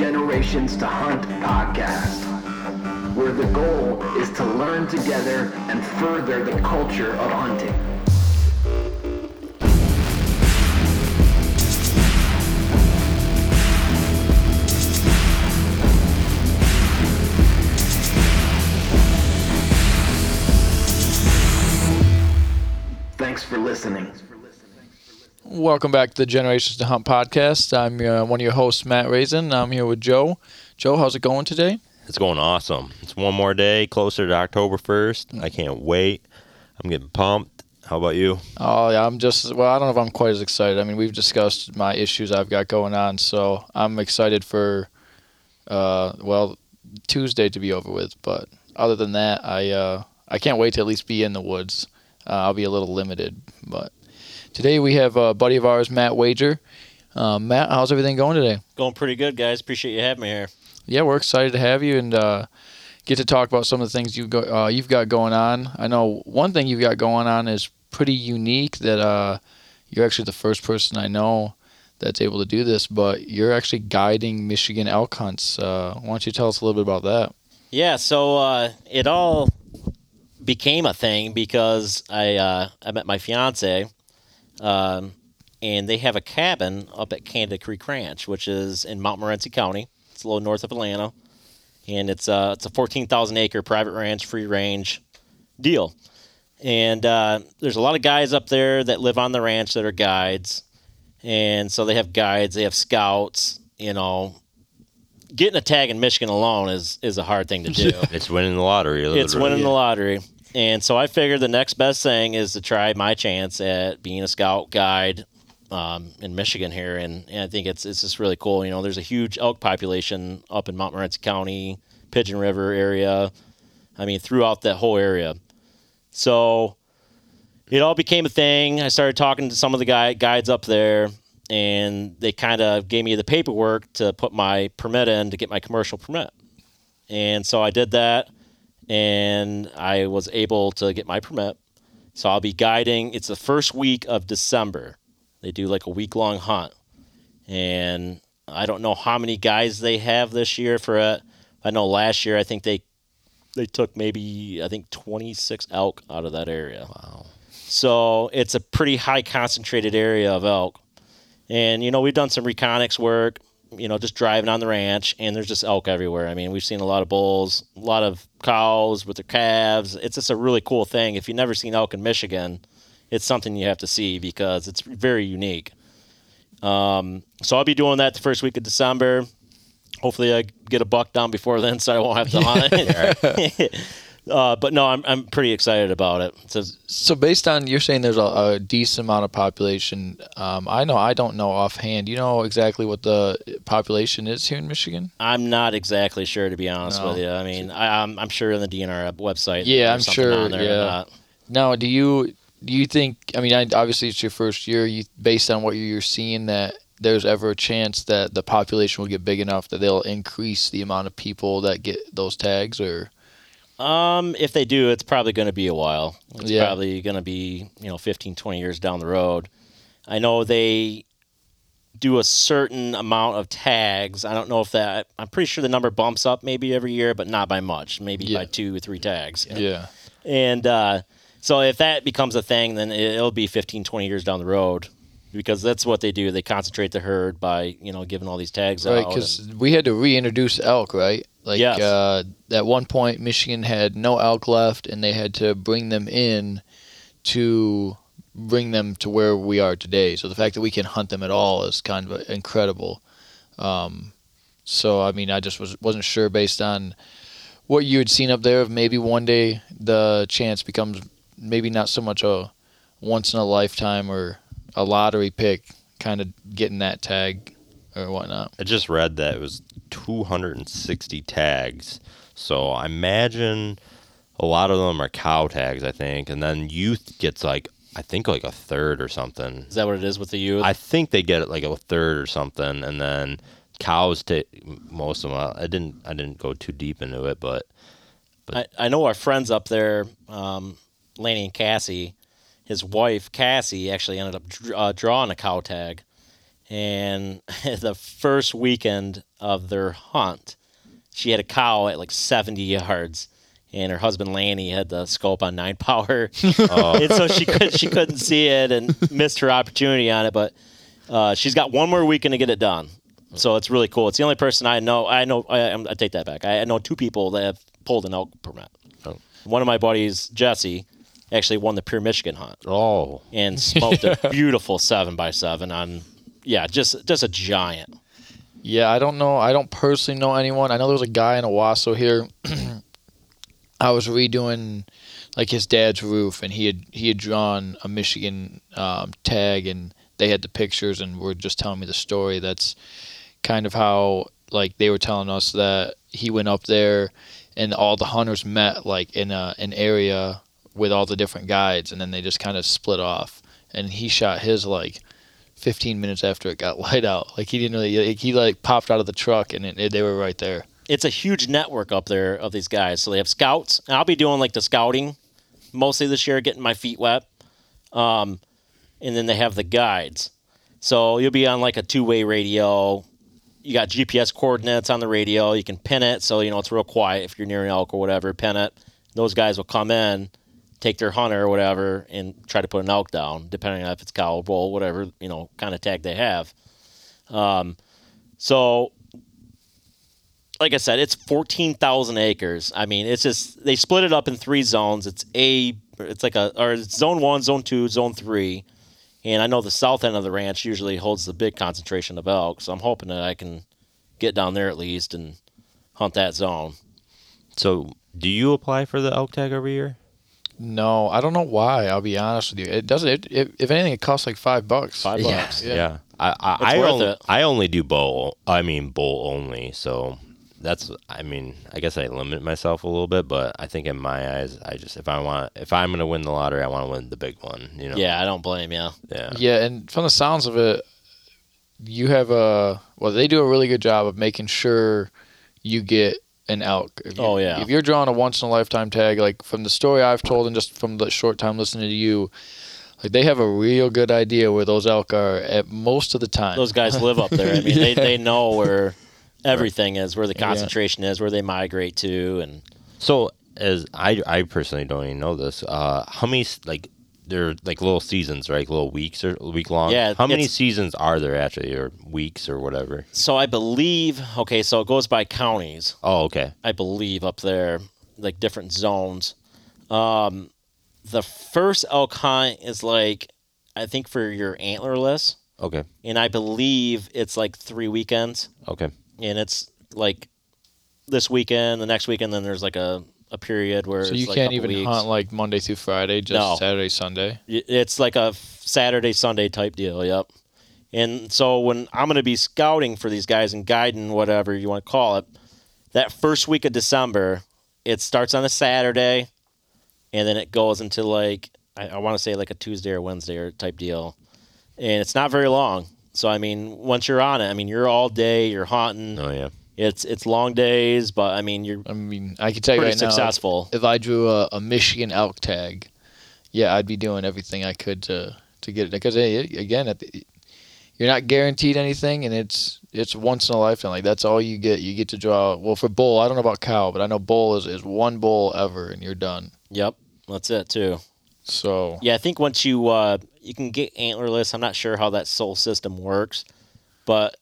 Generations to Hunt podcast, where the goal is to learn together and further the culture of hunting. Thanks for listening. Welcome back to the Generations to Hunt podcast. I'm one of your hosts, Matt Wager. I'm here with Joe. Joe, how's it going today? It's going awesome. It's one more day closer to October 1st. I can't wait. I'm getting pumped. How about you? Oh, yeah, I don't know if I'm quite as excited. I mean, we've discussed my issues I've got going on, so I'm excited for, Tuesday to be over with. But other than that, I can't wait to at least be in the woods. I'll be a little limited, but... Today we have a buddy of ours, Matt Wager. Matt, how's everything going today? Going pretty good, guys. Appreciate you having me here. Yeah, we're excited to have you and get to talk about some of the things you've got going on. I know one thing you've got going on is pretty unique, that you're actually the first person I know that's able to do this, but you're actually guiding Michigan elk hunts. Why don't you tell us a little bit about that? Yeah, so it all became a thing because I met my fiancée. And they have a cabin up at Canada Creek Ranch, which is in Montmorency County. It's a little north of Atlanta, and it's a 14,000-acre private ranch, free-range deal. And there's a lot of guys up there that live on the ranch that are guides, and so they have guides, they have scouts. You know, getting a tag in Michigan alone is a hard thing to do. It's winning the lottery. It's winning the lottery. And so I figured the next best thing is to try my chance at being a scout guide in Michigan here. And I think it's just really cool. You know, there's a huge elk population up in Montmorency County, Pigeon River area. I mean, throughout that whole area. So it all became a thing. I started talking to some of the guides up there, and they kind of gave me the paperwork to put my permit in to get my commercial permit. And so I did that. And I was able to get my permit. So I'll be guiding. It's the first week of December. They do like a week-long hunt. And I don't know how many guys they have this year for it. I know last year I think they took maybe, 26 elk out of that area. Wow. So it's a pretty high concentrated area of elk. And, you know, we've done some reconics work, you know, just driving on the ranch, and there's just elk everywhere. I mean, we've seen a lot of bulls, a lot of cows with their calves. It's just a really cool thing. If you've never seen elk in Michigan, it's something you have to see because it's very unique. So I'll be doing that the first week of December. Hopefully I get a buck down before then so I won't have to hunt it. But no, I'm pretty excited about it. So based on, you're saying there's a decent amount of population. I don't know offhand. You know exactly what the population is here in Michigan? I'm not exactly sure, to be honest with you. I mean, I'm sure on the DNR website. Yeah, I'm sure. On there Now, do you think? I mean, obviously it's your first year. Based on what you're seeing, that there's ever a chance that the population will get big enough that they'll increase the amount of people that get those tags, or? If they do, it's probably going to be a while. It's probably going to be, 15, 20 years down the road. I know they do a certain amount of tags. I don't know if I'm pretty sure the number bumps up maybe every year, but not by much, maybe by 2 or 3 tags. Yeah. And so if that becomes a thing, then it'll be 15, 20 years down the road. Because that's what they do. They concentrate the herd by, giving all these tags out. Right, because we had to reintroduce elk, right? Like, yes. At one point, Michigan had no elk left, and they had to bring them in to bring them to where we are today. So the fact that we can hunt them at all is kind of incredible. So, I mean, I just wasn't sure based on what you had seen up there of maybe one day the chance becomes maybe not so much a once-in-a-lifetime or a lottery pick, kind of getting that tag or whatnot. I just read that it was 260 tags. So I imagine a lot of them are cow tags, I think. And then youth gets like a third or something. Is that what it is with the youth? I think they get it like a third or something. And then cows take most of them. I didn't go too deep into it, but I know our friends up there, Lanny and Cassie, his wife, Cassie, actually ended up drawing a cow tag. And the first weekend of their hunt, she had a cow at like 70 yards. And her husband Lanny had the scope on 9 power, and so she couldn't see it and missed her opportunity on it. But she's got one more weekend to get it done, so it's really cool. It's the only person I know. I take that back. I know two people that have pulled an elk permit. Oh. One of my buddies, Jesse, actually won the Pure Michigan hunt. Oh, and smoked a beautiful 7x7 on, yeah, just a giant. Yeah, I don't know. I don't personally know anyone. I know there's a guy in Owasso here. I was redoing, like, his dad's roof, and he had drawn a Michigan tag, and they had the pictures and were just telling me the story. That's kind of how, like, they were telling us that he went up there, and all the hunters met, like, in an area with all the different guides, and then they just kind of split off. And he shot his, like, 15 minutes after it got light out. Like, he didn't really, like, he, like, popped out of the truck, and they were right there. It's a huge network up there of these guys. So they have scouts. And I'll be doing, like, the scouting mostly this year, getting my feet wet. And then they have the guides. So you'll be on, like, a two-way radio. You got GPS coordinates on the radio. You can pin it. So, you know, it's real quiet if you're near an elk or whatever. Pin it. Those guys will come in, take their hunter or whatever, and try to put an elk down, depending on if it's cow or bull, whatever, you know, kind of tag they have. So... like I said, it's 14,000 acres. I mean, it's just, they split it up in three zones. It's zone 1, zone 2, zone 3. And I know the south end of the ranch usually holds the big concentration of elk. So I'm hoping that I can get down there at least and hunt that zone. So do you apply for the elk tag every year? No, I don't know why. I'll be honest with you. It doesn't. If anything, it costs like $5. $5. Yeah. I only do bowl. I mean, bowl only. So. That's, I mean, I guess I limit myself a little bit, but I think in my eyes, I just, if I'm going to win the lottery, I want to win the big one, you know? Yeah, I don't blame you. Yeah. Yeah, and from the sounds of it, you have they do a really good job of making sure you get an elk. If you're drawing a once-in-a-lifetime tag, like from the story I've told and just from the short time listening to you, like, they have a real good idea where those elk are at most of the time. Those guys live up there. I mean, they know where... everything is, where the concentration is, where they migrate to. And so, as I personally don't even know this, how many, like, they're like little seasons, right? Little weeks or week long. Yeah, how many seasons are there actually, or weeks or whatever? So I believe, okay, so it goes by counties. Oh, okay. I believe up there, like, different zones. The first elk hunt is, like, I think for your antlerless. Okay. And I believe it's like 3 weekends. Okay. And it's like this weekend, the next weekend, then there's like a period where so it's like a couple weeks. So you can't even hunt like Monday through Friday, just Saturday, Sunday? It's like a Saturday, Sunday type deal, yep. And so when I'm going to be scouting for these guys and guiding, whatever you want to call it, that first week of December, it starts on a Saturday, and then it goes into like, I want to say like a Tuesday or Wednesday or type deal. And it's not very long. So, I mean, once you're on it, I mean, you're all day, you're hunting. Oh, yeah. It's long days, but, I mean, you're I can tell you right successful. Now, if I drew a Michigan elk tag, yeah, I'd be doing everything I could to get it. Because, hey, again, you're not guaranteed anything, and it's once in a lifetime. Like, that's all you get. You get to draw. Well, for bull, I don't know about cow, but I know bull is one bull ever, and you're done. Yep. That's it, too. So yeah, I think once you you can get antlerless. I'm not sure how that soul system works, but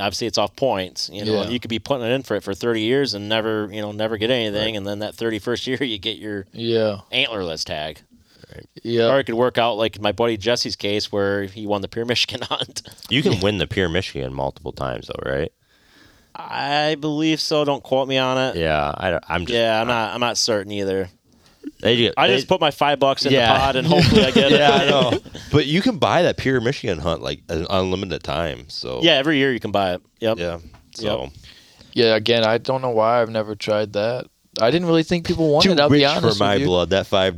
obviously it's off points. You know, you could be putting it in for it for 30 years and never get anything, right. And then that 31st year you get your antlerless tag. Right. Yeah, or it could work out like my buddy Jesse's case where he won the Pure Michigan hunt. You can win the Pure Michigan multiple times though, right? I believe so. Don't quote me on it. Yeah, I'm not certain either. I just put my $5 in the pod and hopefully I get it. Yeah, I know. But you can buy that Pure Michigan hunt like an unlimited time. So yeah, every year you can buy it. Yep. Yeah. So yeah, again, I don't know why I've never tried that. I didn't really think people wanted it. I'll be honest with you. For my blood, that $5.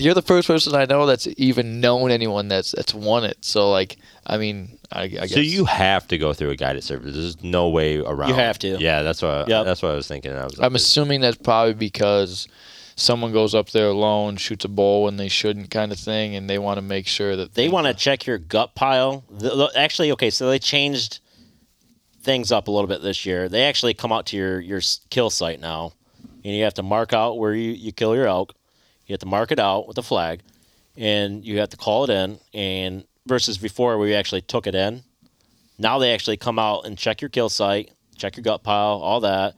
You're the first person I know that's even known anyone that's won it. So like, I mean, I guess. So you have to go through a guided service. There's no way around. You have to. Yeah, that's what I was thinking. I'm assuming that's probably because someone goes up there alone, shoots a bull when they shouldn't kind of thing, and they want to make sure that... They want to check your gut pile. Actually, okay, so they changed things up a little bit this year. They actually come out to your kill site now, and you have to mark out where you kill your elk. You have to mark it out with a flag, and you have to call it in, and versus before where you actually took it in. Now they actually come out and check your kill site, check your gut pile, all that,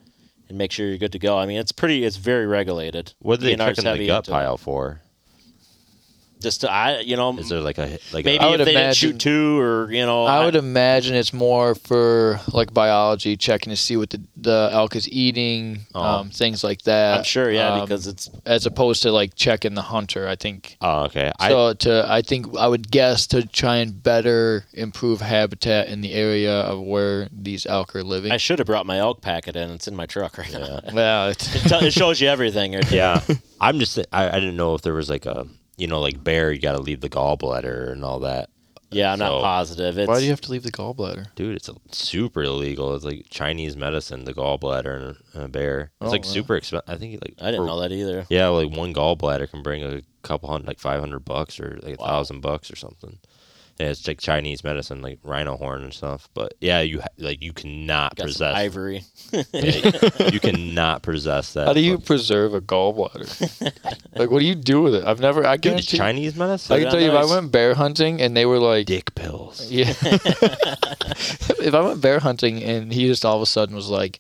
and make sure you're good to go. I mean, it's very regulated. What are they checking the gut pile for? Just to, is there like maybe if they didn't shoot two or, I would imagine it's more for like biology, checking to see what the elk is eating, things like that. I'm sure, yeah, because it's as opposed to like checking the hunter, I think. Oh, okay. So I would guess to try and better improve habitat in the area of where these elk are living. I should have brought my elk packet in. It's in my truck right now. Well, it shows you everything. Yeah. I'm just, I didn't know if there was like a... like bear, you got to leave the gallbladder and all that. Yeah, I'm not positive. Why do you have to leave the gallbladder? Dude, it's super illegal. It's like Chinese medicine, the gallbladder and a bear. It's super expensive. I think I didn't know that either. Yeah, like one gallbladder can bring a couple hundred, like $500 or like $1,000 or something. Yeah, it's like Chinese medicine, like rhino horn and stuff. But yeah, you cannot possess ivory. You cannot possess that. How do you preserve a gallbladder? Like, what do you do with it? I've never. I guarantee Chinese medicine. I can tell you, if I went bear hunting and they were like dick pills. Yeah. If I went bear hunting and he just all of a sudden was like,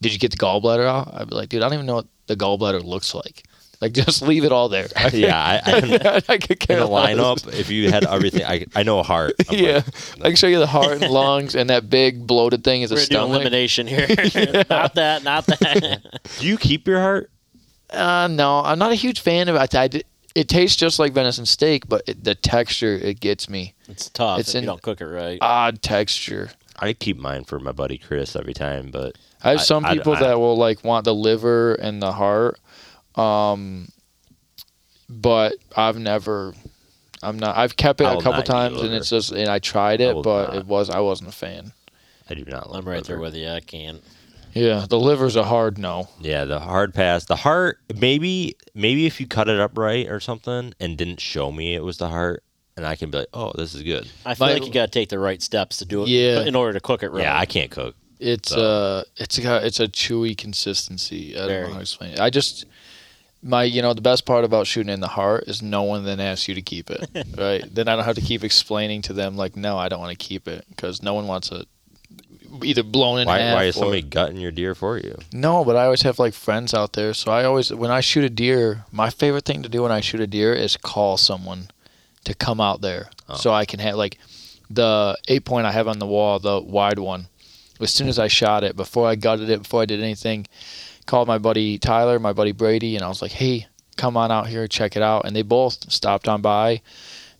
"Did you get the gallbladder out?" I'd be like, "Dude, I don't even know what the gallbladder looks like." Like, just leave it all there. I could care less. In a lineup, if you had everything, I know a heart. I can show you the heart and lungs, and that big bloated thing is a stomach. We're doing elimination here. Yeah. Not that. Do you keep your heart? No, I'm not a huge fan of it. It tastes just like venison steak, but the texture, it gets me. It's tough if you don't cook it right. Odd texture. I keep mine for my buddy Chris every time, but... I have some people that will, like, want the liver and the heart... but I've kept it a couple times and it's just, and I tried it, but I wasn't a fan. I do not love it. I'm right there with you. I can't. Yeah. The liver's a hard no. Yeah. The hard pass, the heart, maybe if you cut it up right or something and didn't show me it was the heart and I can be like, oh, this is good. I feel like you got to take the right steps to do it in order to cook it right. Yeah. I can't cook. It's a chewy consistency. I don't know how to explain it. I just, the best part about shooting in the heart is no one then asks you to keep it, right? Then I don't have to keep explaining to them, like, no, I don't want to keep it, because no one wants it either blown in half. Why is somebody gutting your deer for you? No, but I always have, like, friends out there, so when I shoot a deer, my favorite thing to do when I shoot a deer is call someone to come out there. Oh. So I can have, like, the 8-point I have on the wall, the wide one, as soon as I shot it, before I gutted it, before I did anything, called my buddy Tyler, my buddy Brady, and I was like, hey, come on out here, check it out. And they both stopped on by.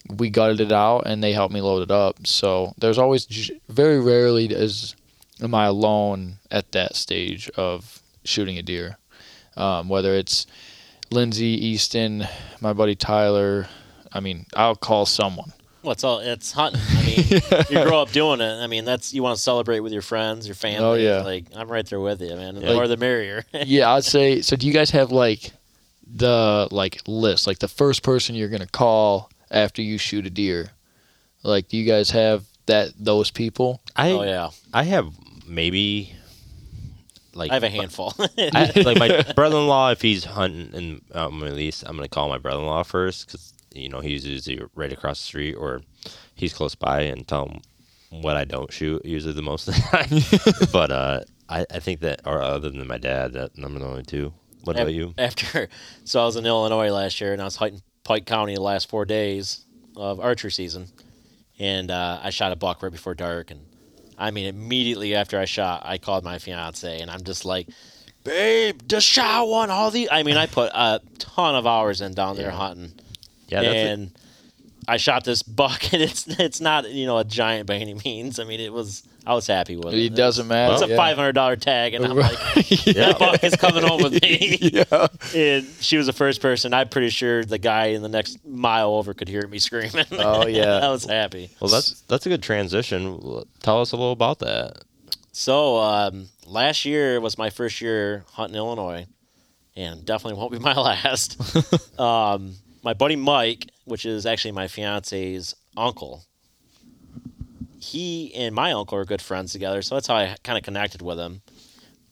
We gutted it out, and they helped me load it up. So there's always, very rarely am I alone at that stage of shooting a deer. Whether it's Lindsey, Easton, my buddy Tyler, I mean, I'll call someone. Well, it's hunting. I mean, you grow up doing it. I mean, you want to celebrate with your friends, your family. Oh, yeah. Like, I'm right there with you, man. The more the merrier. Yeah, I'd say, so do you guys have, like, the, like, list? Like, the first person you're going to call after you shoot a deer? Like, do you guys have those people? I have maybe... Like, I have a handful. Like, my brother-in-law, if he's hunting, and at least I'm going to call my brother-in-law first, because... he's usually right across the street or he's close by and tell him what I don't shoot usually the most of the time. But I think that, or other than my dad, that I'm the only two. What about you? So I was in Illinois last year and I was hunting Pike County the last 4 days of archery season. And I shot a buck right before dark. And I mean, immediately after I shot, I called my fiance and I'm just like, babe, just shot one. I put a ton of hours in down there hunting. Yeah, I shot this buck, and it's not a giant by any means. I mean, I was happy with it. It doesn't matter. It's a $500 tag, and I'm like, that buck is coming home with me. Yeah. And she was the first person. I'm pretty sure the guy in the next mile over could hear me screaming. Oh yeah, I was happy. Well, that's a good transition. Tell us a little about that. So last year was my first year hunting Illinois, and definitely won't be my last. My buddy Mike, which is actually my fiance's uncle, he and my uncle are good friends together, so that's how I kind of connected with him.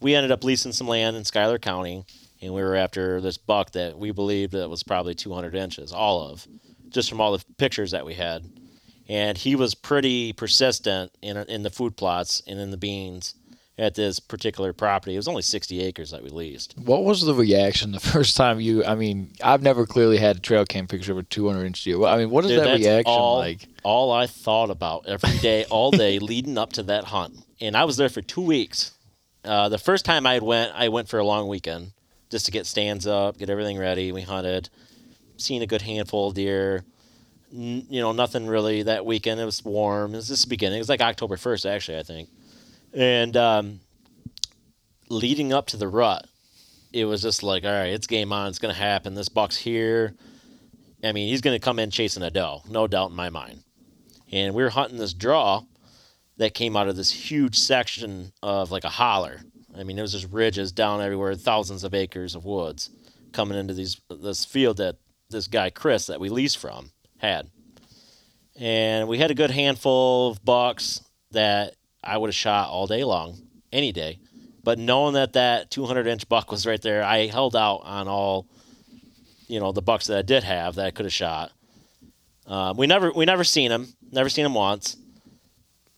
We ended up leasing some land in Schuyler County, and we were after this buck that we believed that was probably 200 inches, all of, just from all the pictures that we had. And he was pretty persistent in the food plots and in the beans at this particular property. It was only 60 acres that we leased. What was the reaction the first time you, I mean, I've never clearly had a trail cam picture of a 200-inch deer. I mean, what is that reaction like? All I thought about every day, all day, leading up to that hunt. And I was there for 2 weeks. The first time I went for a long weekend just to get stands up, get everything ready. We hunted, seen a good handful of deer. You know, nothing really that weekend. It was warm. It was just the beginning. It was like October 1st, actually, I think. And leading up to the rut, it was just like, all right, it's game on. It's going to happen. This buck's here. I mean, he's going to come in chasing a doe, no doubt in my mind. And we were hunting this draw that came out of this huge section of like a holler. I mean, there was just ridges down everywhere, thousands of acres of woods coming into this field that this guy, Chris, that we leased from, had. And we had a good handful of bucks that I would have shot all day long, any day. But knowing that that 200-inch buck was right there, I held out on all, you know, the bucks that I did have that I could have shot. We never seen him. Never seen him once.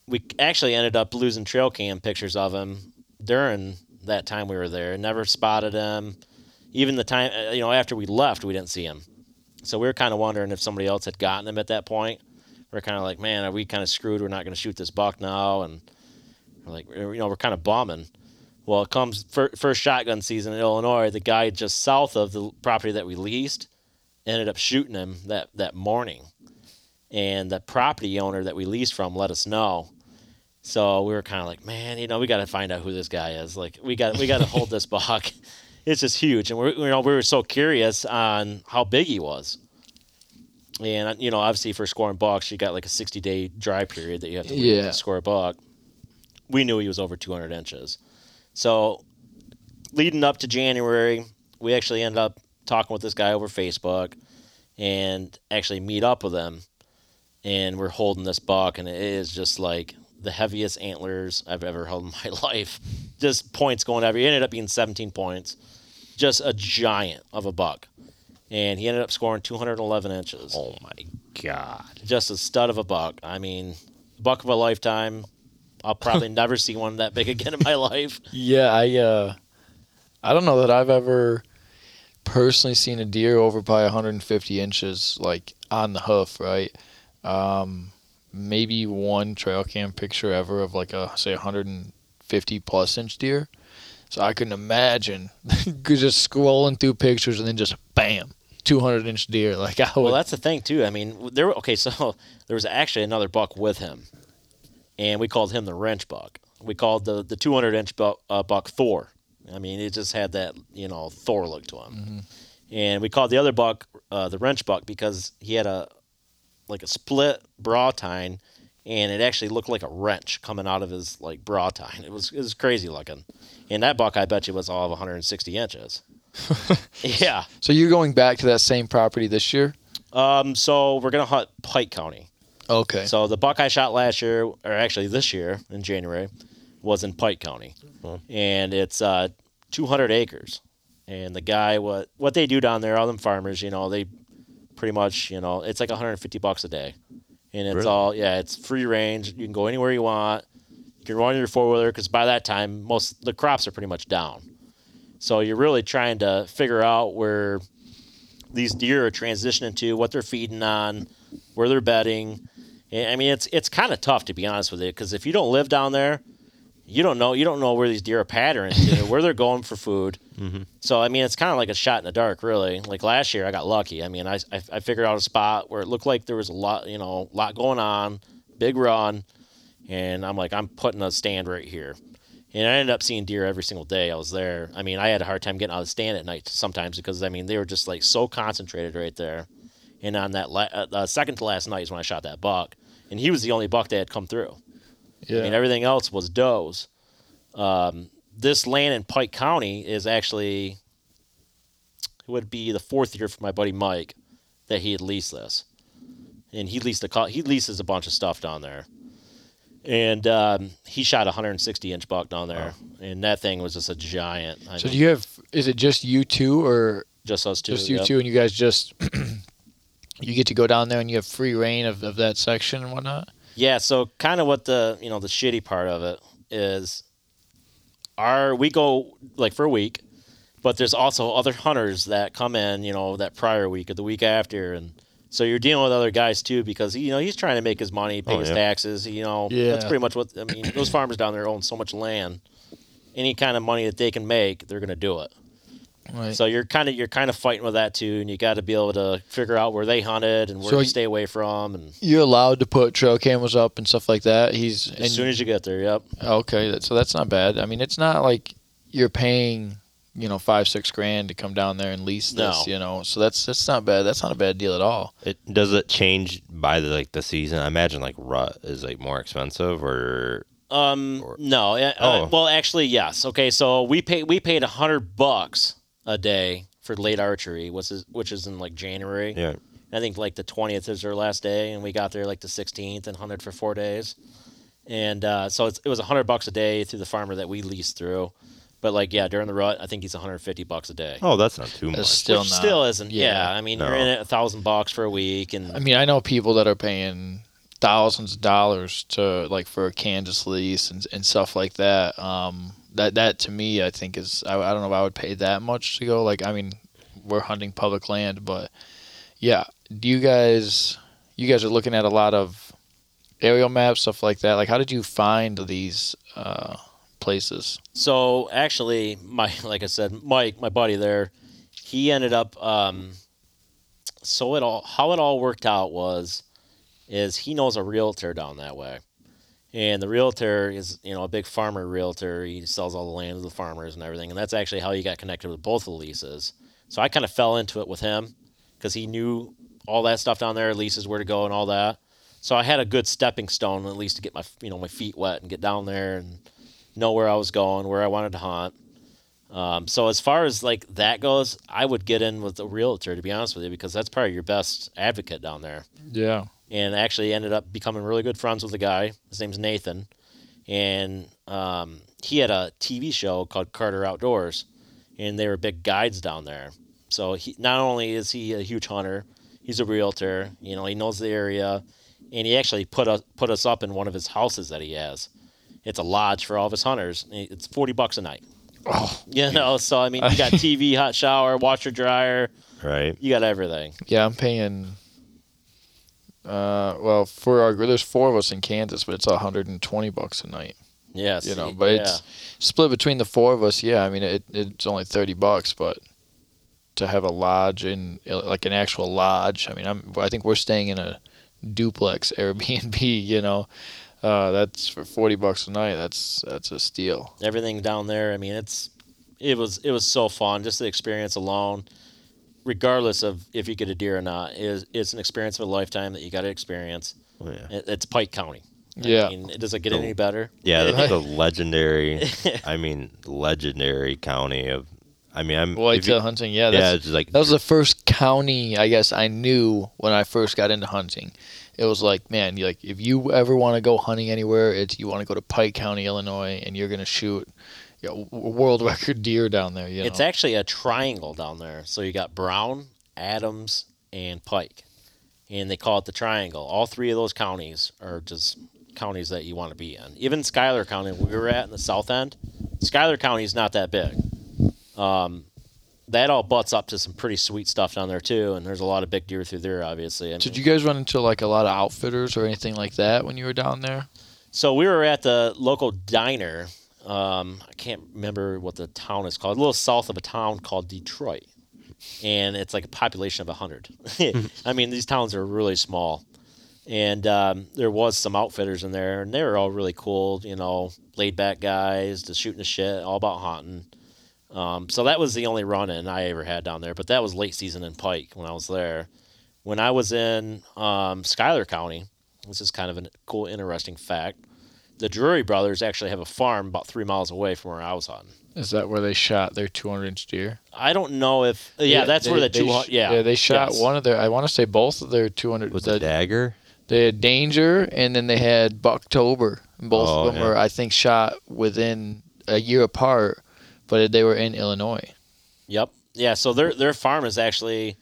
We actually ended up losing trail cam pictures of him during that time we were there. Never spotted him. Even the time, you know, after we left, we didn't see him. So we were kind of wondering if somebody else had gotten him at that point. We're kind of like, man, are we kind of screwed? We're not going to shoot this buck now. And we're like, you know, we're kind of bumming. Well, it comes first shotgun season in Illinois. The guy just south of the property that we leased ended up shooting him that morning. And the property owner that we leased from let us know. So we were kind of like, man, you know, we got to find out who this guy is. Like, we got to hold this buck. It's just huge, and we were so curious on how big he was. And you know, obviously for scoring bucks, you got like a 60-day dry period that you have to wait to score a buck. We knew he was over 200 inches. So leading up to January, we actually ended up talking with this guy over Facebook, and actually meet up with him. And we're holding this buck, and it is just like the heaviest antlers I've ever held in my life. Just points going every. It ended up being 17 points. Just a giant of a buck. And he ended up scoring 211 inches. Oh, my God. Just a stud of a buck. I mean, buck of a lifetime. I'll probably never see one that big again in my life. Yeah, I don't know that I've ever personally seen a deer over probably 150 inches, like, on the hoof, right? Maybe one trail cam picture ever of, like, a, say, 150-plus inch deer. So I couldn't imagine just scrolling through pictures and then just, bam, 200-inch deer. Like I would. Well, that's the thing, too. I mean, there was actually another buck with him, and we called him the wrench buck. We called the 200-inch buck Thor. I mean, it just had that, you know, Thor look to him. Mm-hmm. And we called the other buck the wrench buck because he had a split bra tine, and it actually looked like a wrench coming out of his, like, bra tine. It was crazy looking. And that buck, I bet you, was all of 160 inches. Yeah. So you're going back to that same property this year? So we're going to hunt Pike County. Okay. So the buck I shot last year, or actually this year in January, was in Pike County. Mm-hmm. And it's 200 acres. And the guy, what they do down there, all them farmers, you know, they pretty much, you know, it's like 150 bucks a day. And it's really? It's free range. You can go anywhere you want. You can run your four-wheeler because by that time, most the crops are pretty much down. So you're really trying to figure out where these deer are transitioning to, what they're feeding on, where they're bedding. And, I mean, it's kind of tough, to be honest with you, because if you don't live down there, you don't know where these deer are patterning to, where they're going for food. Mm-hmm. So, I mean, it's kind of like a shot in the dark, really. Like last year, I got lucky. I mean, I figured out a spot where it looked like there was a lot going on, big run, and I'm like, I'm putting a stand right here. And I ended up seeing deer every single day I was there. I mean, I had a hard time getting out of the stand at night sometimes because, I mean, they were just, like, so concentrated right there. And on that second to last night is when I shot that buck. And he was the only buck that had come through. Yeah. I mean, everything else was does. This land in Pike County is actually it would be the fourth year for my buddy Mike that he had leased this. And he leases a bunch of stuff down there. And he shot a 160-inch buck down there. Wow. And that thing was just a giant. So do you have – is it just you two or – Just us two. Just you two, and you guys just – you get to go down there and you have free reign of that section and whatnot? Yeah, so kind of what the – you know, the shitty part of it is we go like for a week, but there's also other hunters that come in, you know, that prior week or the week after, and – so you're dealing with other guys too, because you know he's trying to make his money, pay his taxes. You know, that's pretty much what I mean. Those farmers down there own so much land. Any kind of money that they can make, they're going to do it. Right. So you're kind of fighting with that too, and you got to be able to figure out where they hunted and where to stay away from. And you're allowed to put trail cameras up and stuff like that. As soon as you get there, yep. Okay, so that's not bad. I mean, it's not like you're paying, you know, $5,000-$6,000 to come down there and lease this, you know, so that's not bad. That's not a bad deal at all. Does it change by the season? I imagine like rut is like more expensive or no. Well, actually, yes. Okay. So we paid $100 a day for late archery, which is in like January. Yeah. I think like the 20th is their last day. And we got there like the 16th and hunted for 4 days. And, so it was $100 a day through the farmer that we leased through. But, like, yeah, during the rut, I think he's $150 a day. Oh, that's not too much. Still isn't. Yeah. I mean, you're in at $1,000 for a week. And I mean, I know people that are paying thousands of dollars to, like, for a Kansas lease and stuff like that. That to me, I think is, I don't know if I would pay that much to go. Like, I mean, we're hunting public land, but, yeah. Do you guys are looking at a lot of aerial maps, stuff like that. Like, how did you find these, places? So actually, Mike, my buddy there, he ended up. How it all worked out is he knows a realtor down that way, and the realtor is, you know, a big farmer realtor. He sells all the land to the farmers and everything, and that's actually how he got connected with both of the leases. So I kind of fell into it with him because he knew all that stuff down there, leases, where to go, and all that. So I had a good stepping stone at least to get my feet wet and get down there and know where I was going, where I wanted to hunt. So as far as like that goes, I would get in with a realtor, to be honest with you, because that's probably your best advocate down there. Yeah. And actually ended up becoming really good friends with the guy. His name's Nathan. And he had a TV show called Carter Outdoors, and they were big guides down there. So he, not only is he a huge hunter, he's a realtor, you know, he knows the area, and he actually put us up in one of his houses that he has. It's a lodge for all of his hunters. It's $40 a night. Oh, you know, so I mean, you got TV, hot shower, washer, dryer. Right. You got everything. Yeah, I'm paying. There's four of us in Kansas, but it's $120 a night. Yes. You know, but it's split between the four of us. Yeah, I mean, it's only $30, but to have a lodge in like an actual lodge, I mean, I think we're staying in a duplex Airbnb. You know. That's for $40 a night. That's a steal. Everything down there. I mean, it was so fun. Just the experience alone, regardless of if you get a deer or not, it's an experience of a lifetime that you got to experience. Oh, yeah. It's Pike County. I mean, it doesn't get any better. Yeah, that's a legendary. I mean, legendary county of. I mean, I'm whitetail hunting. Yeah, it's like that was the first county I guess I knew when I first got into hunting. It was like, man, like if you ever want to go hunting anywhere, you want to go to Pike County, Illinois, and you're going to shoot a world record deer down there. You know? It's actually a triangle down there. So you got Brown, Adams, and Pike. And they call it the triangle. All three of those counties are just counties that you want to be in. Even Schuyler County, where we were at in the south end, Schuyler County is not that big. That all butts up to some pretty sweet stuff down there, too, and there's a lot of big deer through there, obviously. Did you guys run into, like, a lot of outfitters or anything like that when you were down there? So we were at the local diner. I can't remember what the town is called. A little south of a town called Detroit, and it's like a population of 100. I mean, these towns are really small, and there was some outfitters in there, and they were all really cool, you know, laid-back guys, just shooting the shit, all about hunting. So that was the only run-in I ever had down there, but that was late season in Pike when I was there. When I was in Schuyler County, this is kind of a cool, interesting fact, the Drury Brothers actually have a farm about 3 miles away from where I was hunting. Is that where they shot their 200-inch deer? I don't know if... Yeah, they shot one of their... I want to say both of their 200... Was it Dagger? They had Danger, and then they had Bucktober. Both of them were, I think, shot within a year apart, but they were in Illinois. Yep. Yeah, so their farm is actually...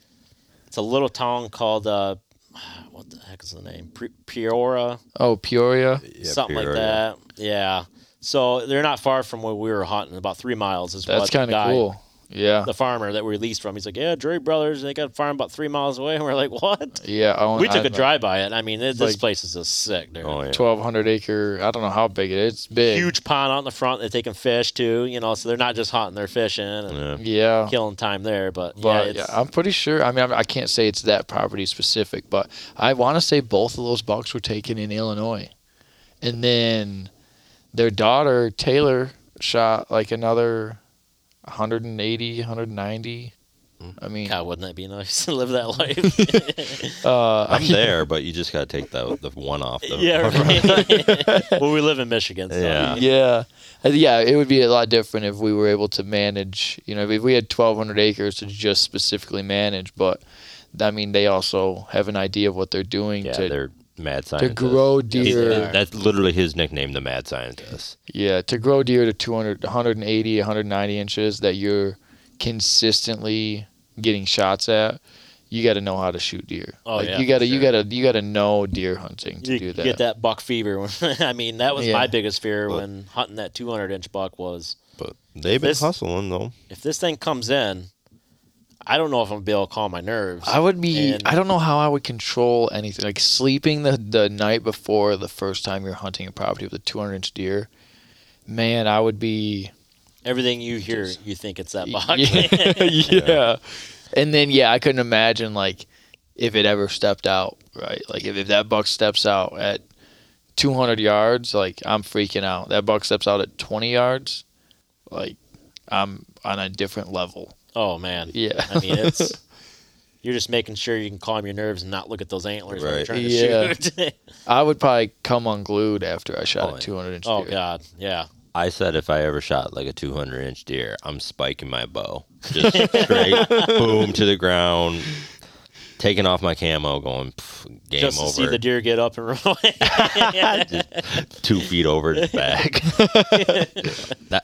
It's a little town called... what the heck is the name? Peoria? Oh, Peoria? Yeah, something Peoria. Like that. Yeah. So they're not far from where we were hunting, about 3 miles. That's kind of cool. Yeah. The farmer that we released from, he's like, yeah, Drury Brothers, they got a farm about 3 miles away. And we're like, what? Yeah. We took a drive by it. I mean, this place is just sick, dude. Oh, yeah. 1,200 acre. I don't know how big it is. It's big. Huge pond out in the front that they can fish too, you know, so they're not just hunting, they're fishing and killing time there. But I'm pretty sure. I mean, I can't say it's that property specific, but I want to say both of those bucks were taken in Illinois. And then... Their daughter, Taylor, shot like another 180, 190. I mean, God, wouldn't that be nice to live that life? I'm there, but you just got to take the one off. Right. Well, we live in Michigan. So. Yeah, it would be a lot different if we were able to manage, you know, if we had 1,200 acres to just specifically manage. But, I mean, they also have an idea of what they're doing Mad Scientist. To grow deer. That's literally his nickname, the Mad Scientist. Yeah, to grow deer to 200, 180, 190 inches that you're consistently getting shots at, you got to know how to shoot deer. Oh, like, yeah. You got to know deer hunting to do that. You get that buck fever. I mean, that was my biggest fear when hunting that 200-inch buck was. But they've been hustling, though. If this thing comes in, I don't know if I'm going to be able to calm my nerves. I don't know how I would control anything. Like sleeping the night before the first time you're hunting a property with a 200-inch deer, man, I would be... Everything you hear, you think it's that buck. Yeah. And then, I couldn't imagine, like, if it ever stepped out, right? Like, if that buck steps out at 200 yards, like, I'm freaking out. That buck steps out at 20 yards, like, I'm on a different level. Oh, man. Yeah. I mean, you're just making sure you can calm your nerves and not look at those antlers when you're trying to shoot. I would probably come unglued after I shot a 200-inch deer. Oh, God. Yeah. I said if I ever shot like a 200-inch deer, I'm spiking my bow. Just straight, boom, to the ground. Taking off my camo, going game just over. Just see the deer get up and run away. Just 2 feet over his back.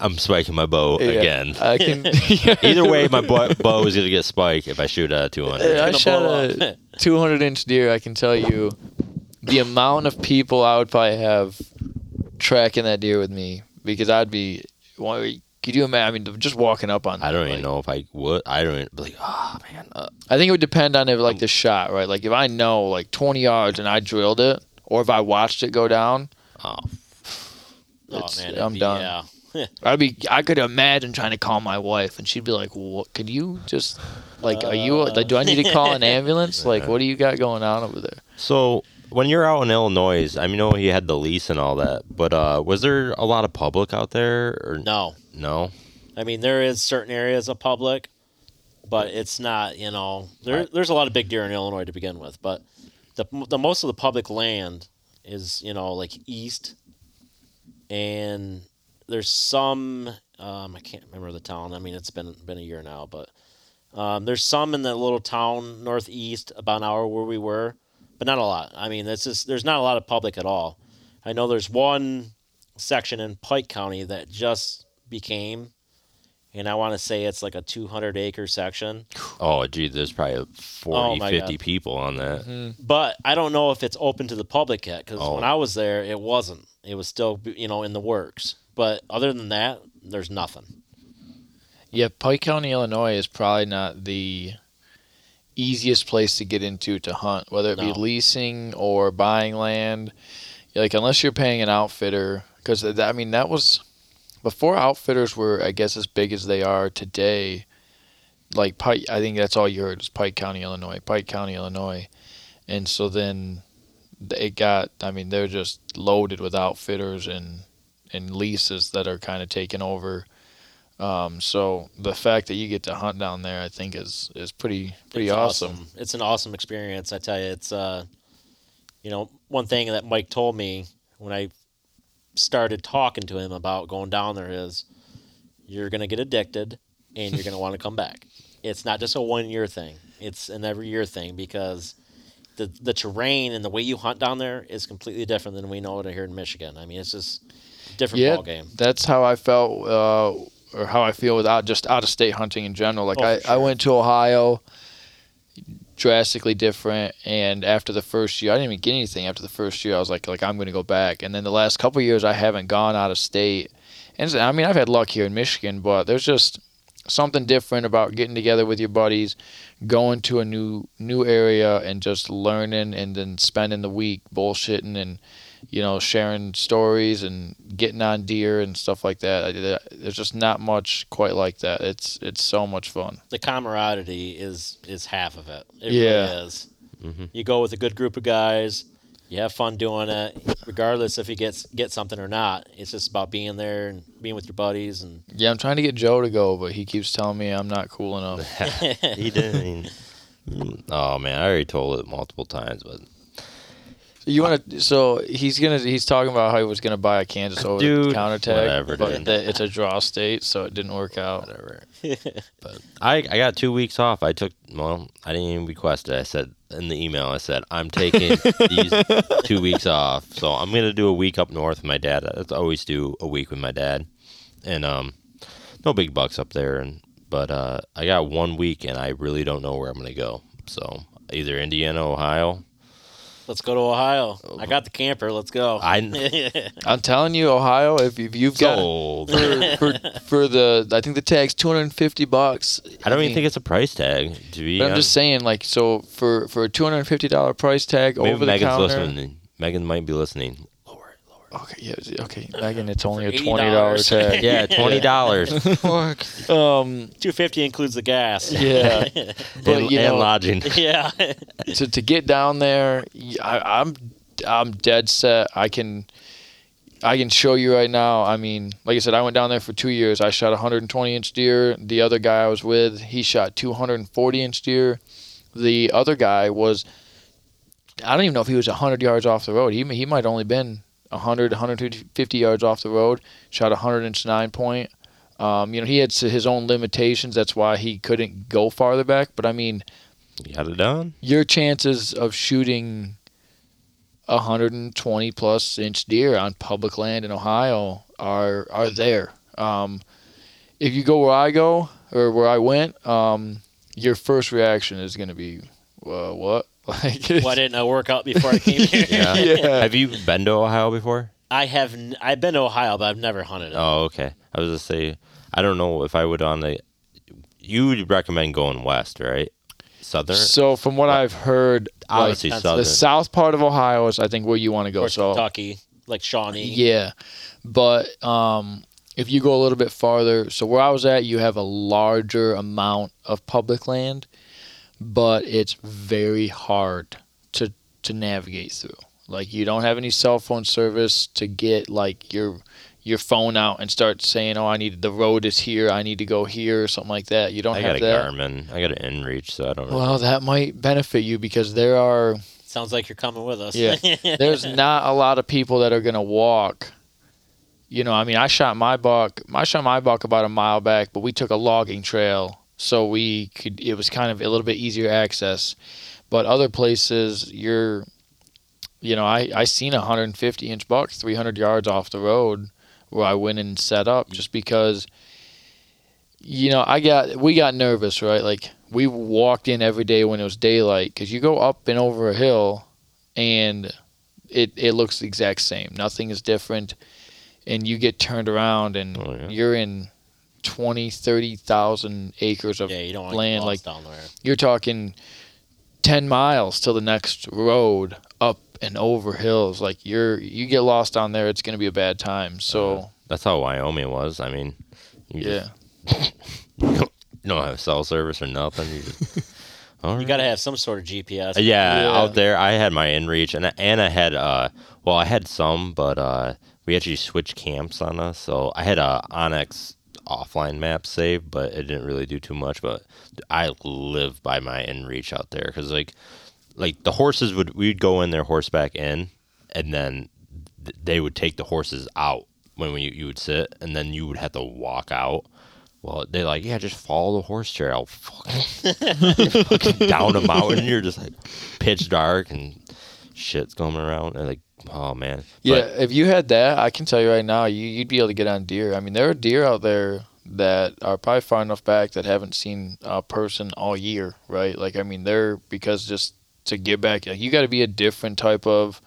I'm spiking my bow again. Either way, my bow is going to get spiked if I shoot a 200. I shot a 200-inch deer. I can tell you the amount of people I would probably have tracking that deer with me because I'd be. Could you imagine? I mean, just walking up on. I don't even know if I would. I don't even like. Oh man. I think it would depend on if like the shot, right? Like if I know like 20 yards and I drilled it, or if I watched it go down. I'm done. Yeah. I could imagine trying to call my wife, and she'd be like, "What? Could you just like? Are you? Like, do I need to call an ambulance? Like, what do you got going on over there?" So. When you're out in Illinois, I know you had the lease and all that, but was there a lot of public out there? Or? No. I mean, there is certain areas of public, but it's not, you know, there's a lot of big deer in Illinois to begin with, but the most of the public land is, you know, like east, and there's some, I can't remember the town. I mean, it's been a year now, but there's some in the little town northeast, about an hour where we were. But not a lot. I mean, there's not a lot of public at all. I know there's one section in Pike County that just became, and I want to say it's like a 200-acre section. Oh, gee, there's probably 40, 50 people on that. Mm-hmm. But I don't know if it's open to the public yet, because when I was there, it wasn't. It was still, you know, in the works. But other than that, there's nothing. Yeah, Pike County, Illinois is probably not the... easiest place to get into to hunt, whether it be leasing or buying land, like unless you're paying an outfitter, because I mean that was before outfitters were I guess as big as they are today. Like Pike, I think that's all you heard is Pike County, Illinois, and so then it got. I mean they're just loaded with outfitters and leases that are kind of taking over. So the fact that you get to hunt down there, I think is pretty awesome. It's an awesome experience. I tell you, it's, you know, one thing that Mike told me when I started talking to him about going down there is, you're going to get addicted and you're going to want to come back. It's not just a 1 year thing. It's an every year thing, because the terrain and the way you hunt down there is completely different than we know it here in Michigan. I mean, it's just a different ball game. That's how I felt, or how I feel without just out of state hunting in general. Like I went to Ohio, drastically different. And after the first year, I didn't even get anything. After the first year, I was like I'm going to go back. And then the last couple of years, I haven't gone out of state. And I mean, I've had luck here in Michigan, but there's just something different about getting together with your buddies, going to a new area and just learning, and then spending the week bullshitting and, you know, sharing stories and getting on deer and stuff like that. There's just not much quite like that. It's so much fun. The camaraderie is half of it. It really is. Mm-hmm. You go with a good group of guys. You have fun doing it, regardless if you get something or not. It's just about being there and being with your buddies. And yeah, I'm trying to get Joe to go, but he keeps telling me I'm not cool enough. He didn't. Oh man, I already told it multiple times. But you want to? So he's talking about how he was gonna buy a Kansas Ovid counter tag, whatever, but it's a draw state, so it didn't work out. Whatever. But I got 2 weeks off. I didn't even request it. I said. In the email, I said, I'm taking these 2 weeks off. So I'm going to do a week up north with my dad. I always do a week with my dad. And no big bucks up there. But I got 1 week, and I really don't know where I'm going to go. So either Indiana, Ohio. Let's go to Ohio. I got the camper. Let's go. I'm telling you, Ohio, if you've sold. Got for the, I think the tag's $250. I don't even think it's a price tag. To be honest. I'm just saying, like, so for a $250 price tag maybe over the counter. Maybe Megan's listening. Megan might be listening. Lower. Okay, yeah, Megan, it's only a $20 tag. Yeah, $20. $250 includes the gas. Yeah, and lodging. Yeah. To get down there, I'm dead set. I can show you right now. I mean, like I said, I went down there for 2 years. I shot 120-inch deer. The other guy I was with, he shot 240-inch deer. The other guy was, I don't even know if he was 100 yards off the road. He might only been 100, 150 yards off the road, shot 100-inch 9-point. He had his own limitations. That's why he couldn't go farther back. But, I mean, you got it done. Your chances of shooting 120-plus inch deer on public land in Ohio are there. If you go where I go or where I went, your first reaction is going to be, what? Why didn't I work out before I came here? Yeah. Have you been to Ohio before? I've been to Ohio, but I've never hunted it. Oh, okay. I was just saying, I don't know if I would you would recommend going west, right? Southern? So from what I've heard, obviously southern. The south part of Ohio is, I think, where you want to go. Or Kentucky, like Shawnee. Yeah. But if you go a little bit farther, so where I was at, you have a larger amount of public land. But it's very hard to navigate through. Like, you don't have any cell phone service to get, like, your phone out and start saying, oh, the road is here, I need to go here, or something like that. You don't have that. I got a Garmin. I got an InReach, so I don't know. Well, that might benefit you because there are... Sounds like you're coming with us. Yeah. There's not a lot of people that are going to walk. You know, I mean, I shot my buck about a mile back, but we took a logging trail. So it was kind of a little bit easier access, but other places I seen 150-inch buck 300 yards off the road where I went and set up just because, we got nervous, right? Like we walked in every day when it was daylight because you go up and over a hill and it looks the exact same. Nothing is different. And you get turned around and you're in 20,000-30,000 acres of land. Like down there. You're talking 10 miles till the next road up and over hills. Like you get lost down there, it's going to be a bad time. So that's how Wyoming was. I mean, you don't have cell service or nothing. You got to have some sort of GPS. Yeah, out there I had my InReach and I had I had some, but we actually switched camps on us. So I had a Onyx offline map saved, but it didn't really do too much. But I live by my InReach out there because, like the horses would, we'd go in there horseback in, and then they would take the horses out when you would sit, and then you would have to walk out. Well, they're like, yeah, just follow the horse trail. Fucking down a mountain, you're just like pitch dark and shit's going around. And like, oh man. Yeah, but if you had that, I can tell you right now, you'd be able to get on deer. I mean, there are deer out there that are probably far enough back that haven't seen a person all year, right? Like, I mean, they're, because just to get back, like, you got to be a different type of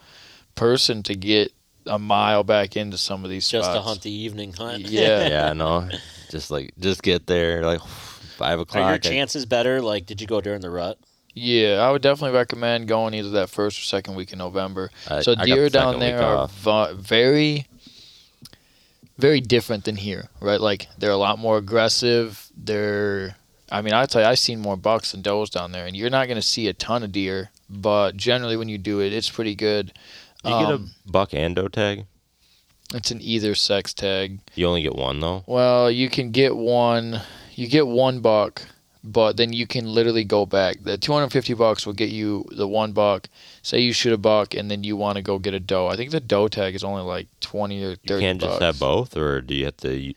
person to get a mile back into some of these spots. Just to hunt the evening hunt. Yeah, yeah, I know. Just get there, like 5 o'clock. Are your chances better? Like, did you go during the rut? Yeah, I would definitely recommend going either that first or second week in November. So deer down there are very, very different than here, right? Like, they're a lot more aggressive. They're, I mean, I tell you, I've seen more bucks than does down there, and you're not going to see a ton of deer, but generally when you do it, it's pretty good. Do you get a buck and doe tag? It's an either sex tag. You only get one, though? Well, you can get one. You get $1, but then you can literally go back. The $250 will get you the $1. Say you shoot a buck, and then you want to go get a doe. I think the doe tag is only like $20 or $30. You can't just have both, or do you have to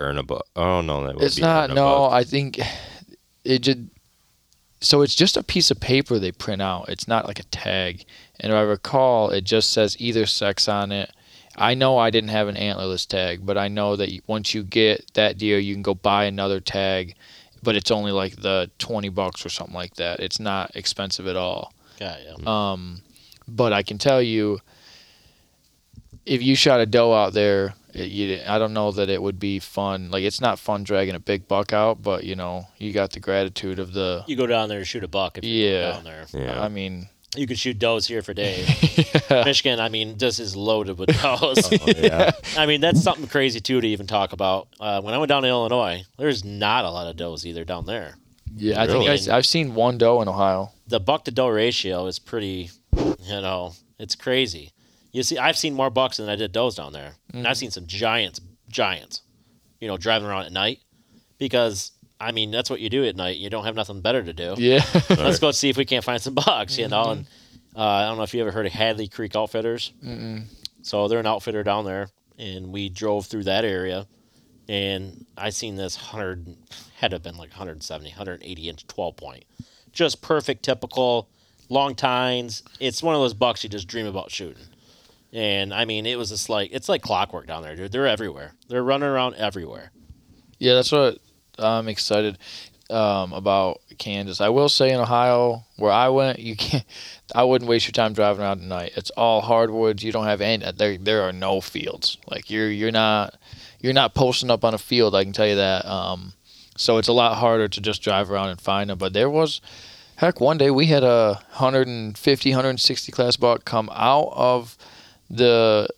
earn a buck? Oh no, that would it's be not. No, I think it just. So it's just a piece of paper they print out. It's not like a tag. And if I recall, it just says either sex on it. I know I didn't have an antlerless tag, but I know that once you get that deer, you can go buy another tag, but it's only like the $20 or something like that. It's not expensive at all. Got you. But I can tell you, if you shot a doe out there, I don't know that it would be fun. Like, it's not fun dragging a big buck out, but, you know, you got the gratitude of the... You go down there to shoot a buck if you go down there. Yeah. I mean... You could shoot does here for days. Yeah. Michigan, I mean, this is loaded with does. Yeah. I mean, that's something crazy, too, to even talk about. When I went down to Illinois, there's not a lot of does either down there. Yeah, really? I think I've seen one doe in Ohio. The buck-to-doe ratio is pretty, you know, it's crazy. You see, I've seen more bucks than I did does down there. Mm-hmm. And I've seen some giants, you know, driving around at night because... I mean, that's what you do at night. You don't have nothing better to do. Yeah. Let's go see if we can't find some bucks, you know. And I don't know if you ever heard of Hadley Creek Outfitters. Mm-mm. So they're an outfitter down there, and we drove through that area, and I seen this 100, had to have been like 170, 180-inch 12-point. Just perfect, typical, long tines. It's one of those bucks you just dream about shooting. And, I mean, it was just like, it's like clockwork down there, dude. They're everywhere. They're running around everywhere. Yeah, that's what... I'm excited about Kansas. I will say in Ohio, where I went, you can't. I wouldn't waste your time driving around at night. It's all hardwoods. You don't have any. There are no fields. Like you're not posting up on a field. I can tell you that. So it's a lot harder to just drive around and find them. But there was, heck, one day we had a 150, 160 class buck come out of the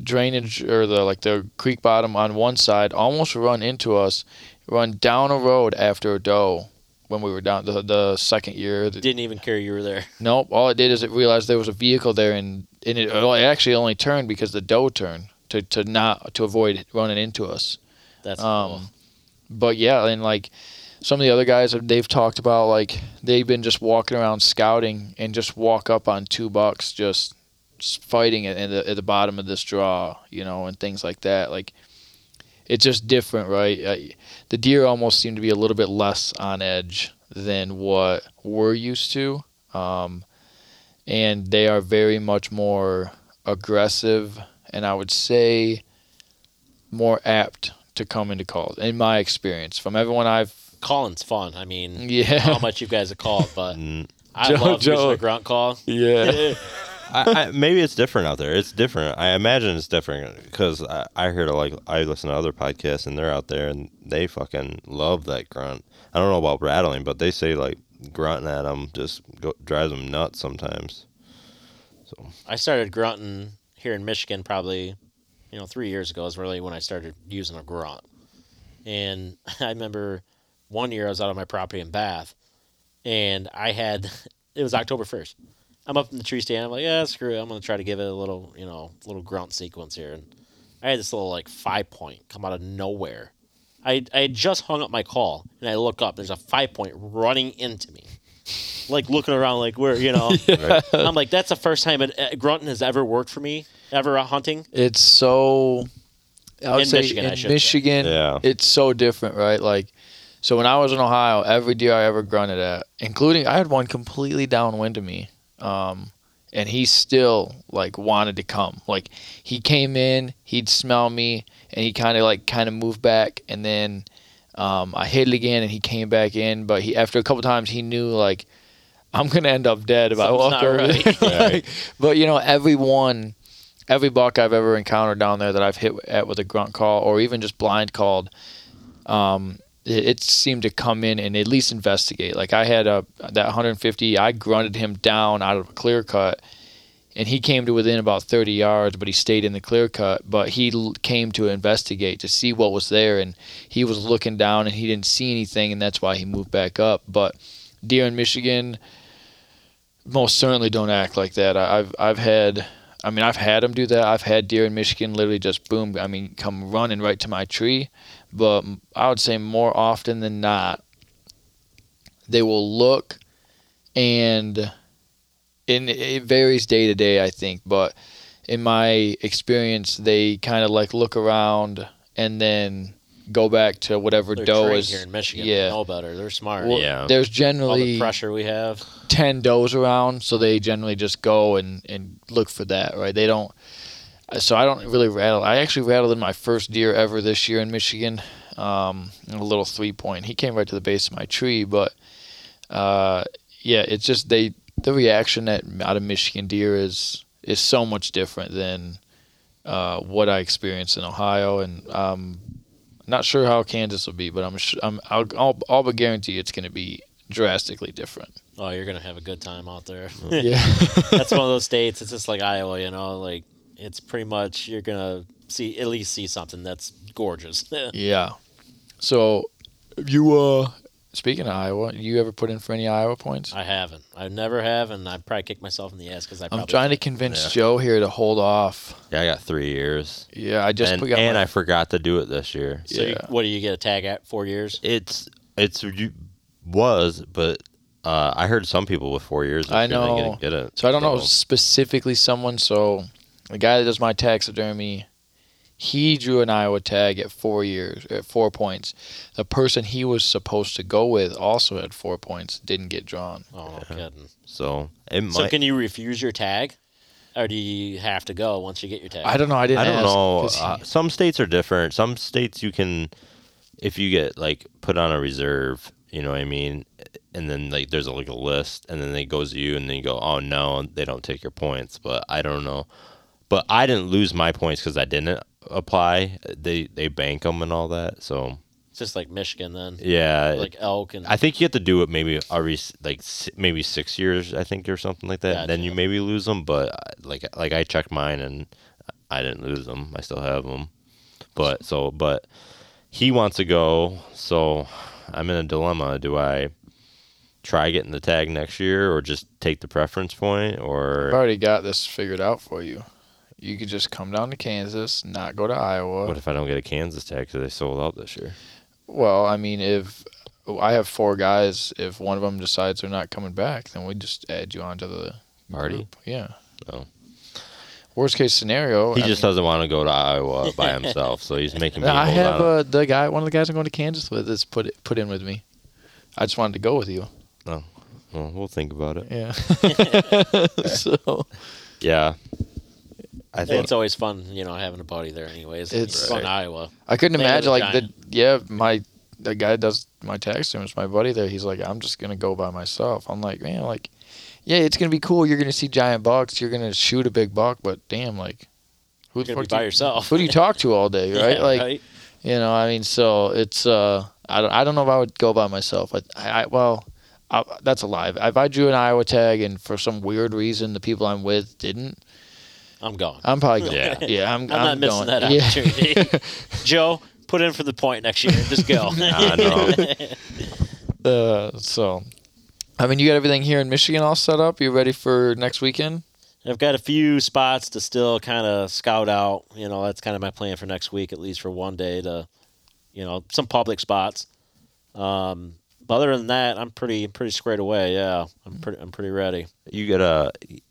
drainage or the creek bottom on one side, almost run into us, run down a road after a doe when we were down the second year. It didn't even care you were there. Nope. All it did is it realized there was a vehicle there, and it actually only turned because the doe turned to avoid running into us. That's cool. But yeah, and like some of the other guys, they've talked about like they've been just walking around scouting and just walk up on $2 just fighting at the bottom of this draw, you know, and things like that. Like, it's just different, right? The deer almost seem to be a little bit less on edge than what we're used to, and they are very much more aggressive, and I would say more apt to come into calls, in my experience. From everyone I've... Calling's fun. I mean, yeah. How much you guys have called, but I love using a grunt call. Yeah. I maybe it's different out there. It's different. I imagine it's different because I heard I listen to other podcasts and they're out there and they fucking love that grunt. I don't know about rattling, but they say like grunting at them just drives them nuts sometimes. So I started grunting here in Michigan probably, 3 years ago is really when I started using a grunt. And I remember one year I was out on my property in Bath, and it was October 1st. I'm up in the tree stand. I'm like, yeah, screw it. I'm going to try to give it a little, little grunt sequence here. And I had this little, 5-point come out of nowhere. I had just hung up my call, and I look up. There's a 5-point running into me. like looking around like where, you know. Yeah. I'm like, that's the first time grunting has ever worked for me, ever hunting. It's so, I would say in Michigan, yeah, it's so different, right? Like, so when I was in Ohio, every deer I ever grunted at, including, I had one completely downwind of me. And he still like wanted to come. Like he came in, he'd smell me, and he kind of moved back, and then I hit it again, and he came back in. But he, after a couple times, he knew like I'm gonna end up dead if I walk over there. Right. Like, but you know, every buck I've ever encountered down there that I've hit at with a grunt call or even just blind called, it seemed to come in and at least investigate. Like I had that 150, I grunted him down out of a clear cut, and he came to within about 30 yards, but he stayed in the clear cut. But he came to investigate to see what was there, and he was looking down and he didn't see anything, and that's why he moved back up. But deer in Michigan most certainly don't act like that. I've had them do that. I've had deer in Michigan literally just boom, I mean, come running right to my tree. But I would say more often than not, they will look, and it varies day to day, I think. But in my experience, they kind of like look around and then go back to whatever doe is here in Michigan. Yeah, they know better. They're smart. Well, yeah. There's generally all the pressure we have. 10 does around, so they generally just go and look for that. Right? They don't. So I don't really rattle. I actually rattled in my first deer ever this year in Michigan, in a little 3-point. He came right to the base of my tree, but yeah, it's just the reaction that out of Michigan deer is so much different than what I experienced in Ohio, and not sure how Kansas will be, but I'll but guarantee it's going to be drastically different. Oh, you're going to have a good time out there. Yeah, that's one of those states. It's just like Iowa, you know, like. It's pretty much you're going to at least see something that's gorgeous. Yeah. So you speaking of Iowa, you ever put in for any Iowa points? I haven't. I never have, and I probably kicked myself in the ass because I'm trying to convince Joe here to hold off. Yeah, I got 3 years. Yeah, I just forgot. And I forgot to do it this year. So yeah. What do you get a tag at, 4 years? But I heard some people with 4 years. I know. They didn't get it. So I don't know specifically someone, so... The guy that does my taxidermy, he drew an Iowa tag at 4 years, at 4 points. The person he was supposed to go with also had 4 points, didn't get drawn. Oh, no kidding. So can you refuse your tag, or do you have to go once you get your tag? I don't know. I didn't ask. Some states are different. Some states you can, if you get like put on a reserve, you know what I mean, and then like there's like a list, and then it goes to you, and then you go, oh no, they don't take your points. But I don't know. But I didn't lose my points because I didn't apply. They bank them and all that. So it's just like Michigan then. Yeah, like elk and. I think you have to do it maybe 6 years, I think, or something like that. Gotcha. Then you maybe lose them, but like I checked mine and I didn't lose them. I still have them. But he wants to go, so I'm in a dilemma. Do I try getting the tag next year, or just take the preference point, or? I've already got this figured out for you. You could just come down to Kansas, not go to Iowa. What if I don't get a Kansas tag because they sold out this year? Well, I mean, if I have 4 guys, if one of them decides they're not coming back, then we just add you onto the party. Group. Yeah. Oh. Worst case scenario. He doesn't want to go to Iowa by himself, so he's making me. I have the guy. One of the guys I'm going to Kansas with is put in with me. I just wanted to go with you. Oh, well, we'll think about it. Yeah. So. Yeah. I think it's always fun, you know, having a buddy there anyways. It's fun, Iowa. I couldn't imagine, like, the guy that does my tax terms, my buddy there, he's like, I'm just going to go by myself. I'm like, man, like, yeah, it's going to be cool. You're going to see giant bucks. You're going to shoot a big buck, but damn, like, who's going to be by yourself? Who do you talk to all day, right? Yeah, like, right? You know, I mean, so it's, I don't know if I would go by myself. That's a lie. If I drew an Iowa tag and for some weird reason the people I'm with didn't, I'm going. I'm probably going. Yeah, yeah, I'm not missing that opportunity. Yeah. Joe, put in for the point next year. Just go. I know. So, I mean, you got everything here in Michigan all set up? You ready for next weekend? I've got a few spots to still kind of scout out. You know, that's kind of my plan for next week, at least for one day, to, you know, some public spots. But other than that, I'm pretty squared away. Yeah, I'm pretty ready. You get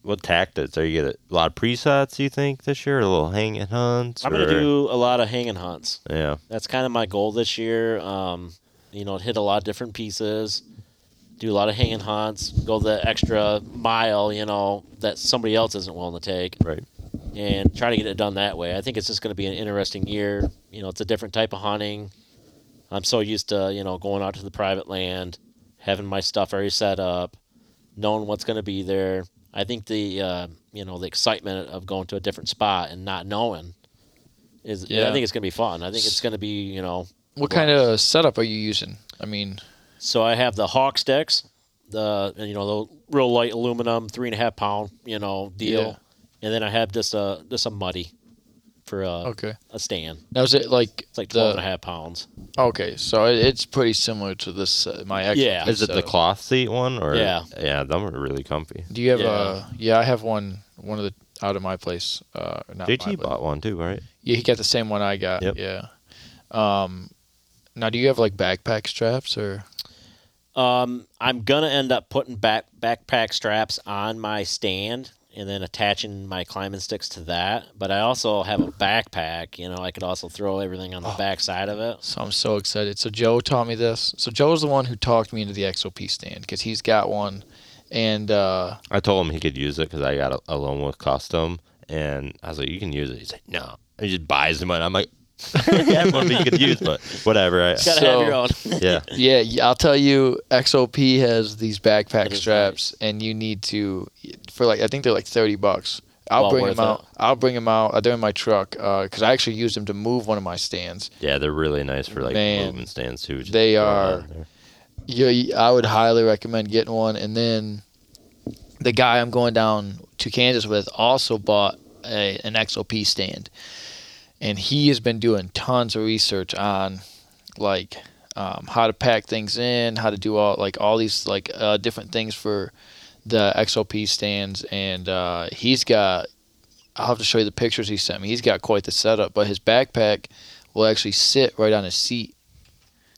what tactics? Are you get a lot of presets? You think this year, or a little hanging hunts? I'm gonna do a lot of hanging hunts. Yeah, that's kind of my goal this year. Hit a lot of different pieces, do a lot of hanging hunts, go the extra mile, that somebody else isn't willing to take. Right. And try to get it done that way. I think it's just going to be an interesting year. It's a different type of hunting. I'm so used to, going out to the private land, having my stuff already set up, knowing what's going to be there. I think the excitement of going to a different spot and not knowing I think it's going to be fun. I think it's going to be, What kind of setup are you using? So I have the Hawk sticks, the real light aluminum, 3.5 pound, deal. Yeah. And then I have just a Muddy for a stand. Now is it like... It's like 12.5 pounds. Okay, so it's pretty similar to this, my XOP. Yeah. Is it the cloth seat one? Or? Yeah. Yeah, them are really comfy. Do you have a... Yeah, I have one of the... out of my place. JT bought one too, right? Yeah, he got the same one I got. Yep. Yeah. Now, do you have backpack straps or... I'm going to end up putting backpack straps on my stand and then attaching my climbing sticks to that. But I also have a backpack. I could also throw everything on the back side of it. So I'm so excited. So Joe taught me this. So Joe's the one who talked me into the XOP stand because he's got one. And I told him he could use it because I got a loan with Custom. And I was like, you can use it. He's like, no. And he just buys him one. I'm like... yeah, one you could use, but whatever. Right? Gotta have your own. Yeah. I'll tell you, XOP has these backpack straps, nice. And you need to I think they're $30. I'll bring them out. They're in my truck because I actually used them to move one of my stands. Yeah, they're really nice for moving stands too. They are. Yeah, I would highly recommend getting one. And then the guy I'm going down to Kansas with also bought an XOP stand. And he has been doing tons of research on, how to pack things in, how to do all these different things for the XOP stands. And he's got – I'll have to show you the pictures he sent me. He's got quite the setup. But his backpack will actually sit right on his seat.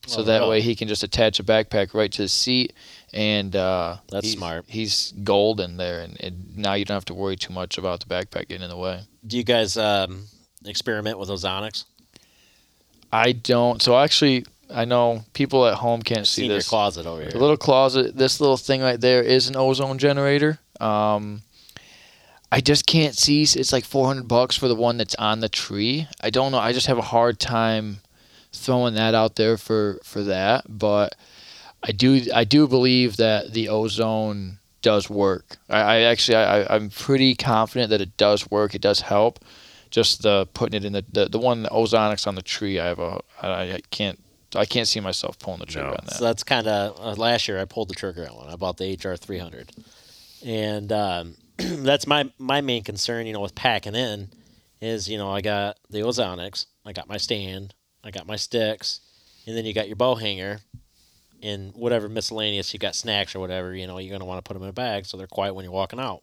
So way he can just attach a backpack right to the seat. And that's smart. He's golden there. And now you don't have to worry too much about the backpack getting in the way. Do you guys experiment with Ozonics? I don't. So actually, I know people at home can't see this. Your closet over here. The little closet, this little thing right there is an ozone generator. I just can't see. It's $400 for the one that's on the tree. I don't know. I just have a hard time throwing that out there for that. But I do believe that the ozone does work. I'm pretty confident that it does work. It does help. Just putting it in the one Ozonics on the tree. I can't see myself pulling the trigger on that. So that's kind of last year I pulled the trigger on one. I bought the HR 300, and that's my main concern. With packing in, is I got the Ozonics, I got my stand, I got my sticks, and then you got your bow hanger, and whatever miscellaneous you got, snacks or whatever. You're gonna want to put them in a bag so they're quiet when you're walking out.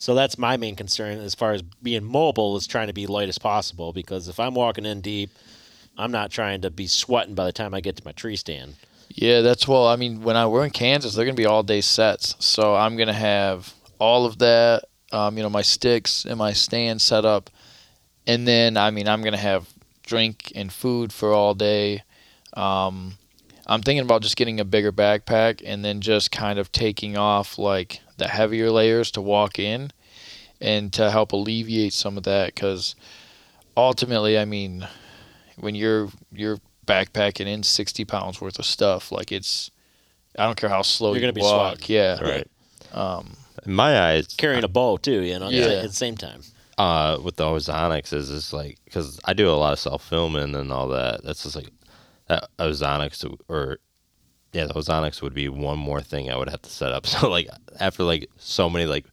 So that's my main concern as far as being mobile is trying to be light as possible, because if I'm walking in deep, I'm not trying to be sweating by the time I get to my tree stand. Yeah, we're in Kansas, they're going to be all-day sets. So I'm going to have all of that, my sticks and my stand set up. And then, I'm going to have drink and food for all day. I'm thinking about just getting a bigger backpack and then just kind of taking off, the heavier layers to walk in and to help alleviate some of that, because ultimately, when you're backpacking in 60 pounds worth of stuff, I don't care how slow you're gonna walk. Be yeah. Right. In my eyes, carrying a bow too, at the same time. With the Ozonics is just because I do a lot of self-filming and all that. That's just that Ozonics the Ozonics would be one more thing I would have to set up. So, after, so many,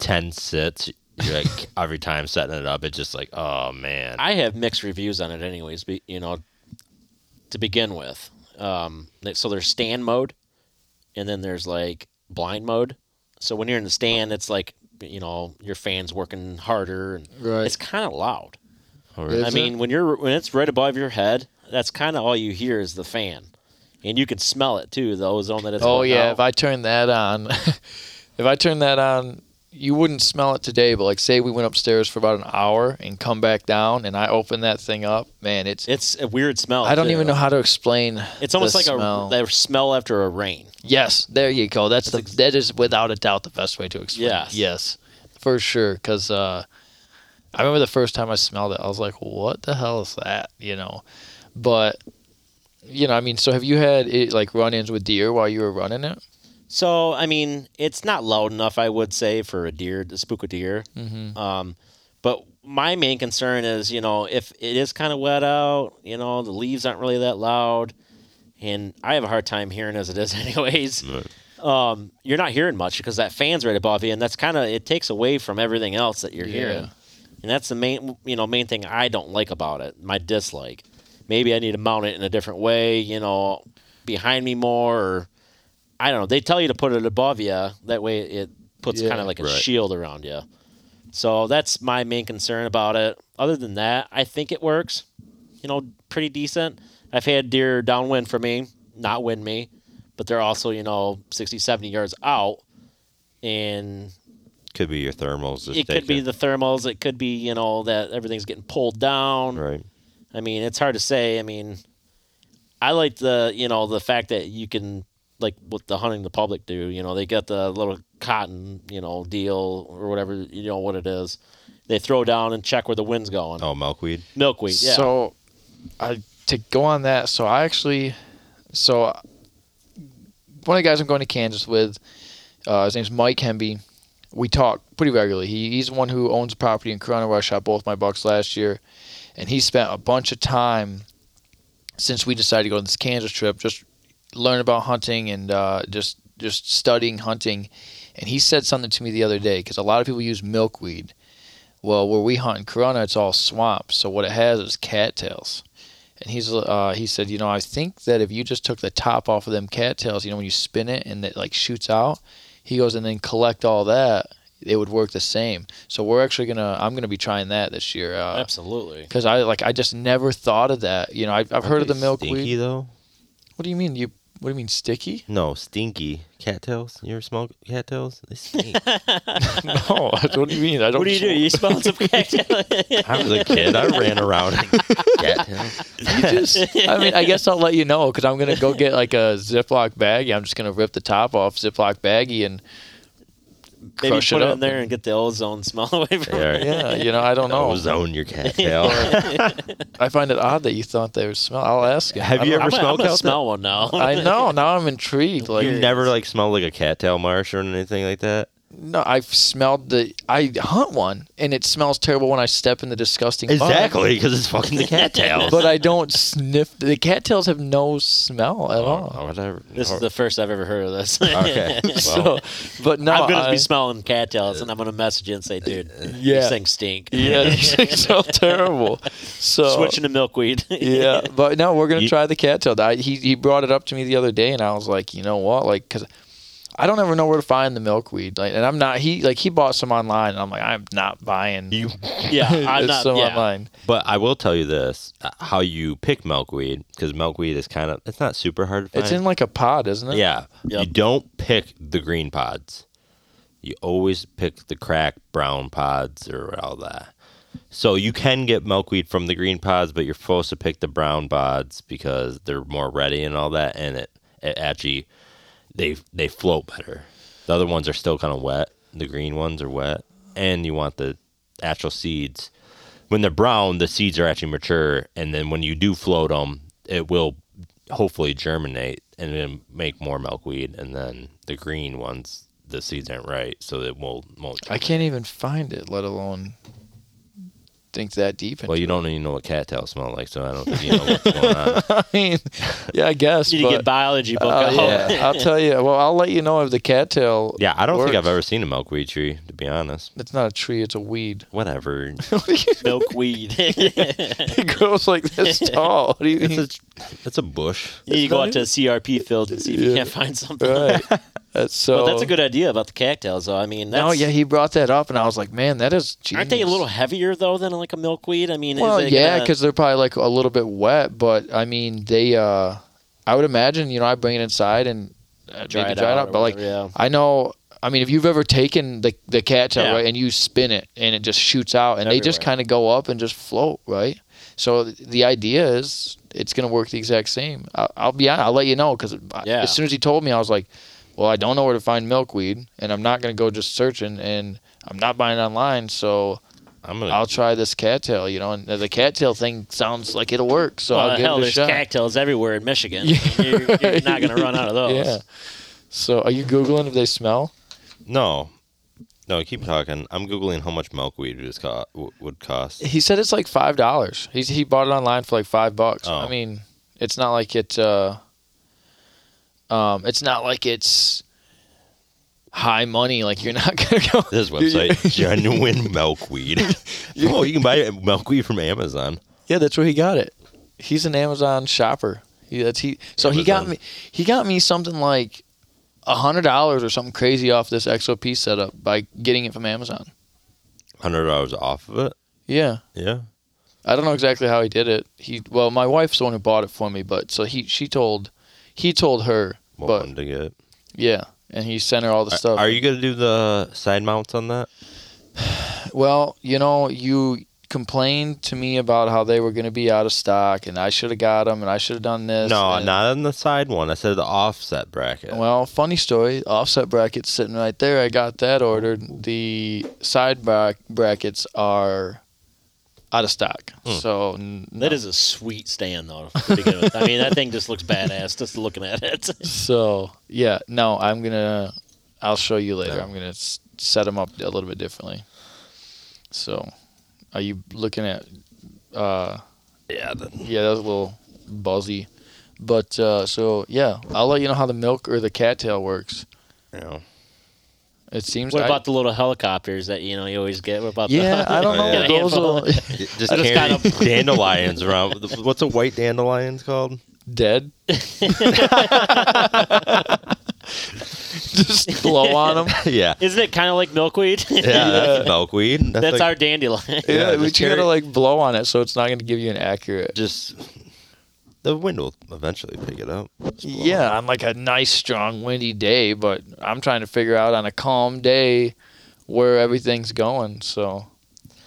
10 sits, you're every time setting it up, it's just oh, man. I have mixed reviews on it anyways, to begin with. So there's stand mode, and then there's, blind mode. So when you're in the stand, it's your fan's working harder. And right. It's kind of loud. Right. When it's right above your head, that's kind of all you hear is the fan. And you can smell it, too, the ozone that it's going out. Oh, yeah, if I turn that on, you wouldn't smell it today, but, like, say we went upstairs for about an hour and come back down, and I open that thing up, man, it's a weird smell. I don't even know how to explain. It's almost like a smell after a rain. Yes, there you go. That is, without a doubt, the best way to explain it. Yes, for sure, because I remember the first time I smelled it, I was like, what the hell is that, you know? But, you know, I mean, so have you had, like, run-ins with deer while you were running it? So, I mean, it's not loud enough, I would say, for a deer, to spook a deer. Mm-hmm. But my main concern is, you know, if it is kind of wet out, you know, the leaves aren't really that loud. And I have a hard time hearing as it is anyways. Right. You're not hearing much because that fan's right above you. And that's kind of, it takes away from everything else that you're hearing. And that's the main thing I don't like about it, my dislike. Maybe I need to mount it in a different way, you know, behind me more or... I don't know. They tell you to put it above you. That way it puts kind of like a shield around you. So that's my main concern about it. Other than that, I think it works, you know, pretty decent. I've had deer downwind for me, not wind me, but they're also, you know, 60, 70 yards out. And could be your thermals. It could be the thermals. It could be, you know, that everything's getting pulled down. Right. I mean, it's hard to say. I mean, I like the, you know, the fact that you can, like what the hunting the public do, you know, they got the little cotton, you know, deal or whatever, you know what it is. They throw down and check where the wind's going. Oh, milkweed. Milkweed, yeah. So to go on that, so one of the guys I'm going to Kansas with, his name's Mike Hemby. We talk pretty regularly. He's the one who owns a property in Corona where I shot both my bucks last year, and he spent a bunch of time since we decided to go on this Kansas trip just learn about hunting and just studying hunting. And he said something to me the other day because a lot of people use milkweed. Well, where we hunt in Corona, it's all swamp. So what it has is cattails. And he said, you know, I think that if you just took the top off of them cattails, you know, when you spin it and it like shoots out, he goes, and then collect all that, it would work the same. So we're actually I'm going to be trying that this year. Absolutely. Because I just never thought of that. You know, I've heard of the milkweed. Stinky though? What do you mean? What do you mean, sticky? No, stinky. Cattails? You ever smell cattails? They stink. No, what do you mean? I don't. What do? You smell some cattails? I was a kid. I ran around cattails. I mean, I guess I'll let you know because I'm going to go get like a Ziploc baggie. I'm just going to rip the top off Ziploc baggie and crush it up. Maybe put it in there and get the ozone smell away from it. Yeah, you know, I don't know. Ozone your cattail. I find it odd that you thought they would smell. I'll ask you. Have you ever smelled cattail? I'm going to smell one now. I know. Now I'm intrigued. Like, you never, like, smelled like a cattail marsh or anything like that? No, I've smelled I hunt one, and it smells terrible when I step in the disgusting bug. Exactly, because it's fucking the cattails. But I don't sniff. The cattails have no smell at all. Whatever. This is the first I've ever heard of this. Okay. Well. I'm going to be smelling cattails, and I'm going to message you and say, dude, these things stink. Yeah, these things smell terrible. So switching to milkweed. Yeah, but no, we're going to try the cattail. He brought it up to me the other day, and I was like, you know what? Like, because I don't ever know where to find the milkweed, like, and I'm not. He bought some online, and I'm like, I'm not buying. I'm not. Some online. But I will tell you this: how you pick milkweed, because milkweed is kind of, it's not super hard to find. It's in like a pod, isn't it? Yeah. Yep. You don't pick the green pods. You always pick the cracked brown pods or all that. So you can get milkweed from the green pods, but you're supposed to pick the brown pods because they're more ready and all that, and it actually. They float better. The other ones are still kind of wet. The green ones are wet. And you want the actual seeds. When they're brown, the seeds are actually mature. And then when you do float them, it will hopefully germinate and then make more milkweed. And then the green ones, the seeds aren't right, so it won't germinate. I can't even find it, let alone think that deep. Well, you don't even know what cattails smell like, so I don't think you know what's going on. I mean, yeah, I guess. You need to get biology book out. Yeah. I'll tell you. Well, I'll let you know if the cattail. Yeah, I don't think I've ever seen a milkweed tree, to be honest. It's not a tree, it's a weed. Whatever. Milkweed. Yeah. It grows like this tall. What do you mean? It's a bush. Yeah, you go out to a CRP field and see if you can't find something. Right. Well, that's a good idea about the cattails, though. I mean, he brought that up, and I was like, man, that is genius. Aren't they a little heavier, though, than like a milkweed? I mean, because they're probably like a little bit wet, but I mean, they I would imagine, you know, I bring it inside and dry it out. But like, yeah. I know, I mean, if you've ever taken the catch out, yeah. right, and you spin it and it just shoots out and everywhere. They just kind of go up and just float, right? So the idea is it's going to work the exact same. I'll be honest, I'll let you know, because yeah. as soon as he told me, I was like, well, I don't know where to find milkweed, and I'm not going to go just searching, and I'm not buying it online, so I'll try this cattail, you know. And the cattail thing sounds like it'll work, so I'll give it a shot. There's cattails everywhere in Michigan. Yeah. You're not going to run out of those. Yeah. So are you Googling if they smell? No. No, keep talking. I'm Googling how much milkweed would cost. He said it's like $5. He bought it online for like $5. Oh. I mean, it's not like it. It's not like it's high money. Like, you're not going to go. This website, genuine milkweed. Oh, you can buy milkweed from Amazon. Yeah, that's where he got it. He's an Amazon shopper. He got me. He got me something like $100 or something crazy off this XOP setup by getting it from Amazon. $100 off of it? Yeah. Yeah. I don't know exactly how he did it. Well, my wife's the one who bought it for me, but so he told her. What to get? Yeah, and he sent her all the stuff. Are you going to do the side mounts on that? Well, you know, you complained to me about how they were going to be out of stock, and I should have got them, and I should have done this. No, not on the side one. I said the offset bracket. Well, funny story. Offset bracket's sitting right there. I got that ordered. The side brackets are out of stock. Mm. So no. That is a sweet stand, though. I mean, that thing just looks badass just looking at it. So, yeah. No, I'll show you later. Yeah. I'm going to set them up a little bit differently. So, are you looking at... yeah, that was a little buzzy. But, so, yeah. I'll let you know how the milk or the cattail works. Yeah. It seems. What about the little helicopters that you always get? What about? Yeah, I don't know. Those are just carrying dandelions around. What's a white dandelions called? Dead. Just blow on them. Yeah. Isn't it kind of like milkweed? Yeah, that's milkweed. That's like, our dandelion. Yeah, but you gotta like blow on it, so it's not gonna give you an accurate. Just. The wind will eventually pick it up. Yeah, on like a nice, strong, windy day, but I'm trying to figure out on a calm day where everything's going. So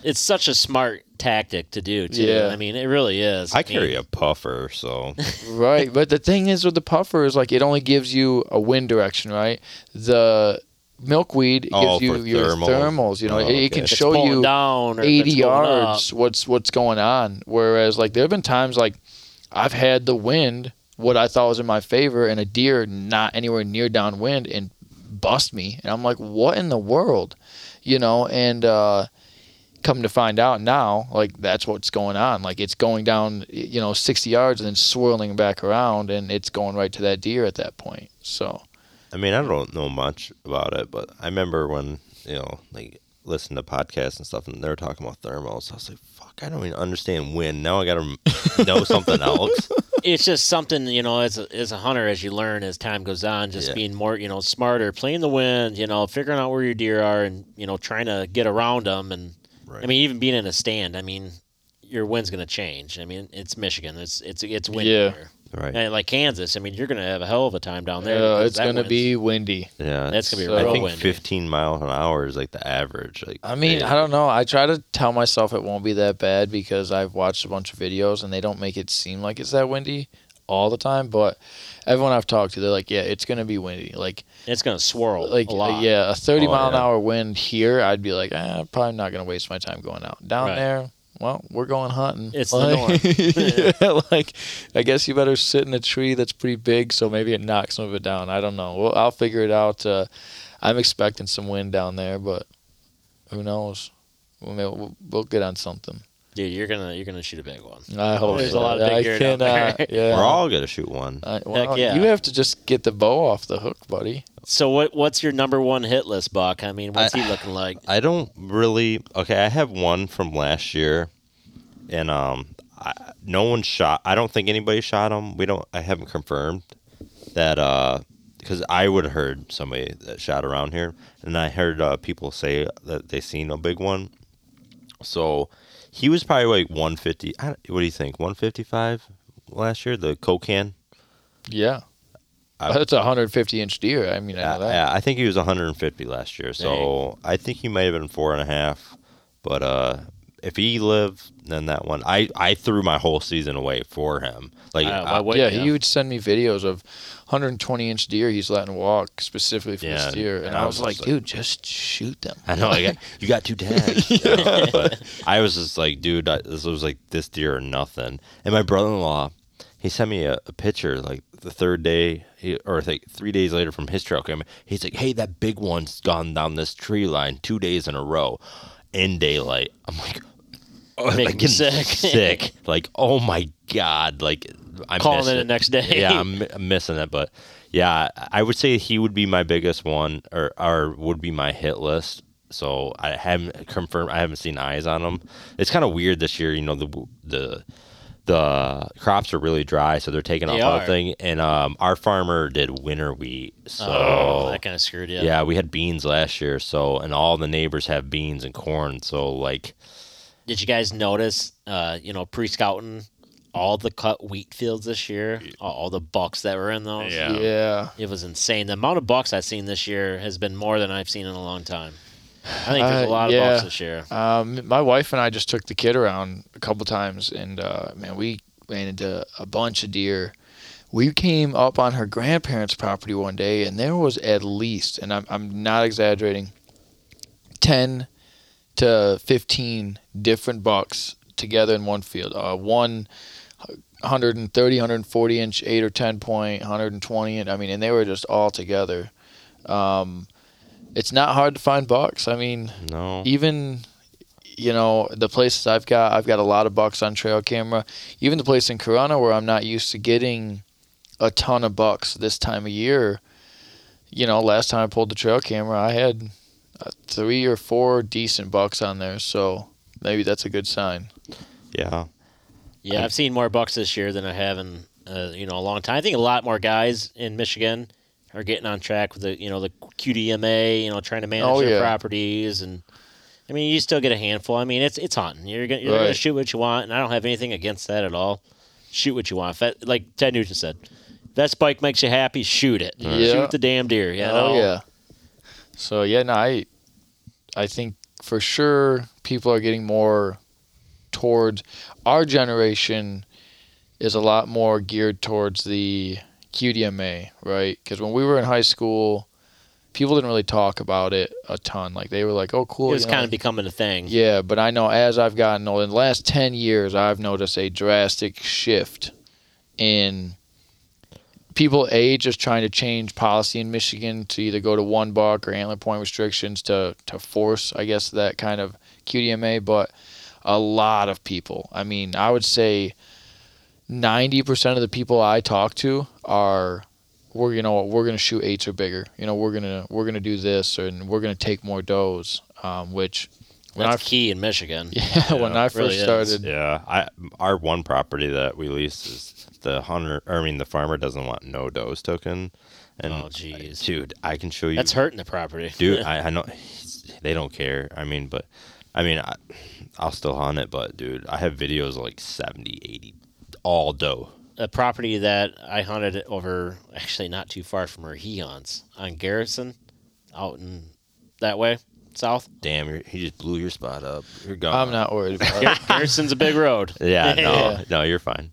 it's such a smart tactic to do, too. Yeah. I mean, it really is. I carry a puffer, so. Right, but the thing is with the puffer is like it only gives you a wind direction, right? The milkweed gives you your thermals. You know, it can show you down 80 yards what's going on, whereas like there have been times like I've had the wind, what I thought was in my favor, and a deer not anywhere near downwind and bust me. And I'm like, what in the world? You know, and come to find out now, like, that's what's going on. Like, it's going down, 60 yards and then swirling back around, and it's going right to that deer at that point. So, I mean, I don't know much about it, but I remember when, listened to podcasts and stuff, and they were talking about thermals. I was like, I don't even understand wind. Now I got to know something else. It's just something, as a hunter, as you learn as time goes on, just being more, smarter, playing the wind, figuring out where your deer are and, trying to get around them. And, right. I mean, even being in a stand, I mean, your wind's going to change. I mean, it's Michigan. It's windy there. Right. And like Kansas, I mean, you're going to have a hell of a time down there. Yeah, it's going to be windy. Yeah. That's going to be real windy. I think 15 miles an hour is like the average. Like, I mean, I don't know. I try to tell myself it won't be that bad because I've watched a bunch of videos and they don't make it seem like it's that windy all the time. But everyone I've talked to, they're like, yeah, it's going to be windy. Like, it's going to swirl like a lot. Yeah, a 30-mile-an-hour wind here, I'd be like, I'm probably not going to waste my time going out. Down there... Well, we're going hunting. It's the norm. Yeah, I guess you better sit in a tree that's pretty big, so maybe it knocks some of it down. I don't know. Well, I'll figure it out. I'm expecting some wind down there, but who knows? We'll get on something. Dude, you're gonna shoot a big one. I hope there's a lot of big deer down there. Yeah. We're all gonna shoot one. Heck yeah. You have to just get the bow off the hook, buddy. So what's your number one hit list, Buck? I mean, what's he looking like? I don't really. Okay, I have one from last year, and no one shot. I don't think anybody shot him. I haven't confirmed that because I would have heard somebody that shot around here, and I heard people say that they seen a big one. So. He was probably like 150. What do you think? 155 last year, the Cocan? Yeah. That's a 150-inch deer. I mean, I know that. Yeah, I think he was 150 last year. So dang. I think he might have been 4.5. But if he lived, then that one. I threw my whole season away for him. Like, he would send me videos of 120-inch deer he's letting walk specifically for this deer. And I was like, dude, just shoot them. I know. You got 2 tags. But I was just like, dude, this was like this deer or nothing. And my brother-in-law, he sent me a picture like the third day or like 3 days later from his trail camera. He's like, hey, that big one's gone down this tree line 2 days in a row in daylight. I'm like, oh, like sick. Like, oh my God. Like, I'm calling in the next day. Yeah, I'm missing it. But yeah, I would say he would be my biggest one or would be my hit list. So I haven't seen eyes on him. It's kind of weird this year, you know, the crops are really dry, so they're taking off everything. And our farmer did winter wheat, so that kind of screwed you up. Yeah, we had beans last year, so and all the neighbors have beans and corn. So like, did you guys notice? You know, pre-scouting all the cut wheat fields this year, all the bucks that were in those. Yeah, it was insane. The amount of bucks I've seen this year has been more than I've seen in a long time. I think there's a lot of bucks this year. My wife and I just took the kid around a couple times, and man, we ran into a bunch of deer. We came up on her grandparents' property one day, and there was at least, and I'm not exaggerating, 10 to 15 different bucks together in one field. One 130, 140-inch, 8 or 10-point, 120, and I mean, and they were just all together. It's not hard to find bucks. I mean, even, you know, the places I've got a lot of bucks on trail camera. Even the place in Corona where I'm not used to getting a ton of bucks this time of year, you know, last time I pulled the trail camera, I had 3 or 4 decent bucks on there. So maybe that's a good sign. Yeah. Yeah, I've seen more bucks this year than I have in, you know, a long time. I think a lot more guys in Michigan are getting on track with the, you know, the QDMA, you know, trying to manage their properties, and I mean, you still get a handful. I mean, it's hunting. You're gonna shoot what you want, and I don't have anything against that at all. Shoot what you want. Like Ted Nugent said, if that spike makes you happy, shoot it. Yeah. Shoot the damn deer. You know? Oh yeah. So yeah, no, I think for sure people are getting more towards our generation is a lot more geared towards the QDMA, right? Because when we were in high school, people didn't really talk about it a ton. Like, they were like, oh, cool. It was kind of becoming a thing. Yeah, but I know as I've gotten older, in the last 10 years, I've noticed a drastic shift in people, A, just trying to change policy in Michigan to either go to one buck or antler point restrictions to force, I guess, that kind of QDMA. But a lot of people, I mean, I would say 90% of the people I talk to are, we're gonna shoot 8s or bigger. You know, we're gonna do this, and we're gonna take more does. Which that's key in Michigan. Yeah, when I first started. Yeah, our one property that we leased is the farmer doesn't want no does token. And oh geez, dude, I can show you. That's hurting the property, dude. I know they don't care. I mean, but I'll still hunt it. But dude, I have videos of like 70, 80. All doe. A property that I hunted over, actually not too far from where he hunts, on Garrison, out in that way, south. Damn, he just blew your spot up. You're gone. I'm not worried about it. Garrison's a big road. Yeah, no, you're fine.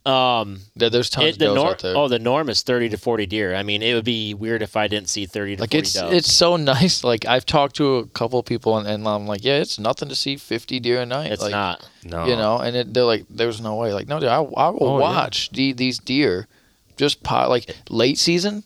There's tons of does out there. Oh, the norm is 30 to 40 deer. I mean, it would be weird if I didn't see 30 to 40 does. It's so nice. Like, I've talked to a couple of people, and I'm like, yeah, it's nothing to see 50 deer a night. It's like, not. No. You know, and they're like, there's no way. Like, no, dude, I will watch these deer just pot. Like, late season,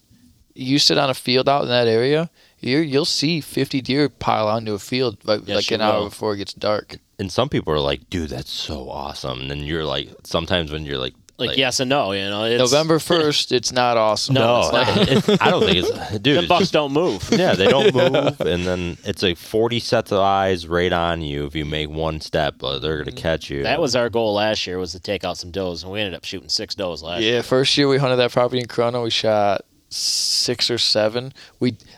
you sit on a field out in that area, you'll see 50 deer pile onto a field like an hour before it gets dark. And some people are like, dude, that's so awesome. And then you're like, sometimes when you're like yes and no, you know. It's November 1st, it's not awesome. No, it's not. I don't think it's, dude. The bucks don't move. Yeah, they don't move. And then it's like 40 sets of eyes right on you. If you make one step, they're going to catch you. That was our goal last year, was to take out some does, and we ended up shooting 6 does last year. Yeah, first year we hunted that property in Corona, we shot 6 or 7.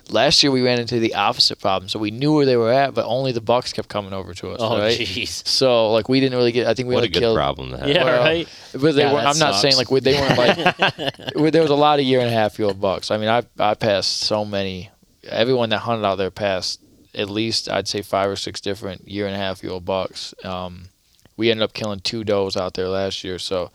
Last year we ran into the opposite problem. So we knew where they were at, but only the bucks kept coming over to us. Oh, jeez. Right? So like we didn't really get. I think we only killed. What a good problem to have. Yeah, well, right. But they were. I'm sucks. Not saying like they weren't like. There was a lot of 1.5-year-old bucks. I mean, I passed so many. Everyone that hunted out there passed at least I'd say 5 or 6 different 1.5-year-old bucks. We ended up killing 2 does out there last year. So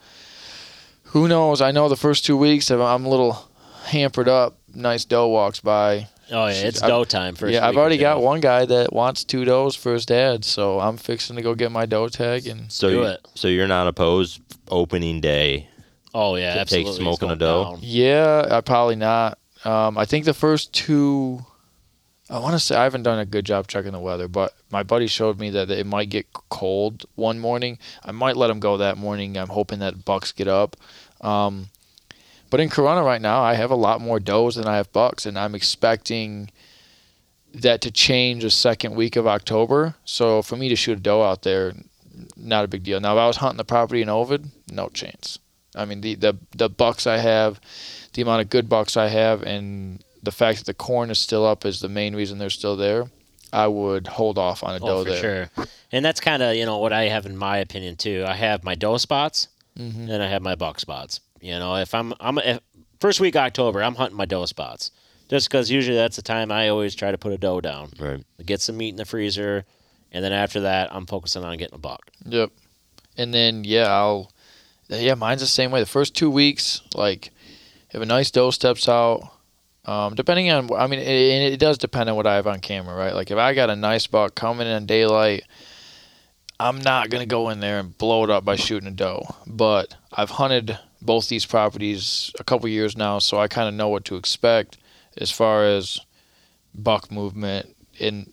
who knows? I know the first 2 weeks I'm a little hampered up. Nice doe walks by. Oh yeah, it's doe time first. Yeah, I've already got one guy that wants 2 does for his dad, so I'm fixing to go get my doe tag and do it. So you're not opposed opening day? Oh yeah, absolutely. Take smoking a doe? Yeah, I probably not. I think the first 2. I want to say I haven't done a good job checking the weather, but my buddy showed me that it might get cold one morning. I might let him go that morning. I'm hoping that bucks get up. But in Corona right now, I have a lot more does than I have bucks, and I'm expecting that to change the second week of October. So for me to shoot a doe out there, not a big deal. Now, if I was hunting the property in Ovid, no chance. I mean, the bucks I have, the amount of good bucks I have, and the fact that the corn is still up is the main reason they're still there. I would hold off on a doe there. For sure. And that's kind of, what I have in my opinion too. I have my doe spots, and I have my buck spots. If if first week of October, I'm hunting my doe spots. Just because usually that's the time I always try to put a doe down. Right. Get some meat in the freezer, and then after that, I'm focusing on getting a buck. Yep. And then, mine's the same way. The first 2 weeks, if a nice doe steps out, depending on, it does depend on what I have on camera, right? If I got a nice buck coming in daylight, I'm not going to go in there and blow it up by shooting a doe. But I've hunted both these properties a couple years now, so I kind of know what to expect as far as buck movement in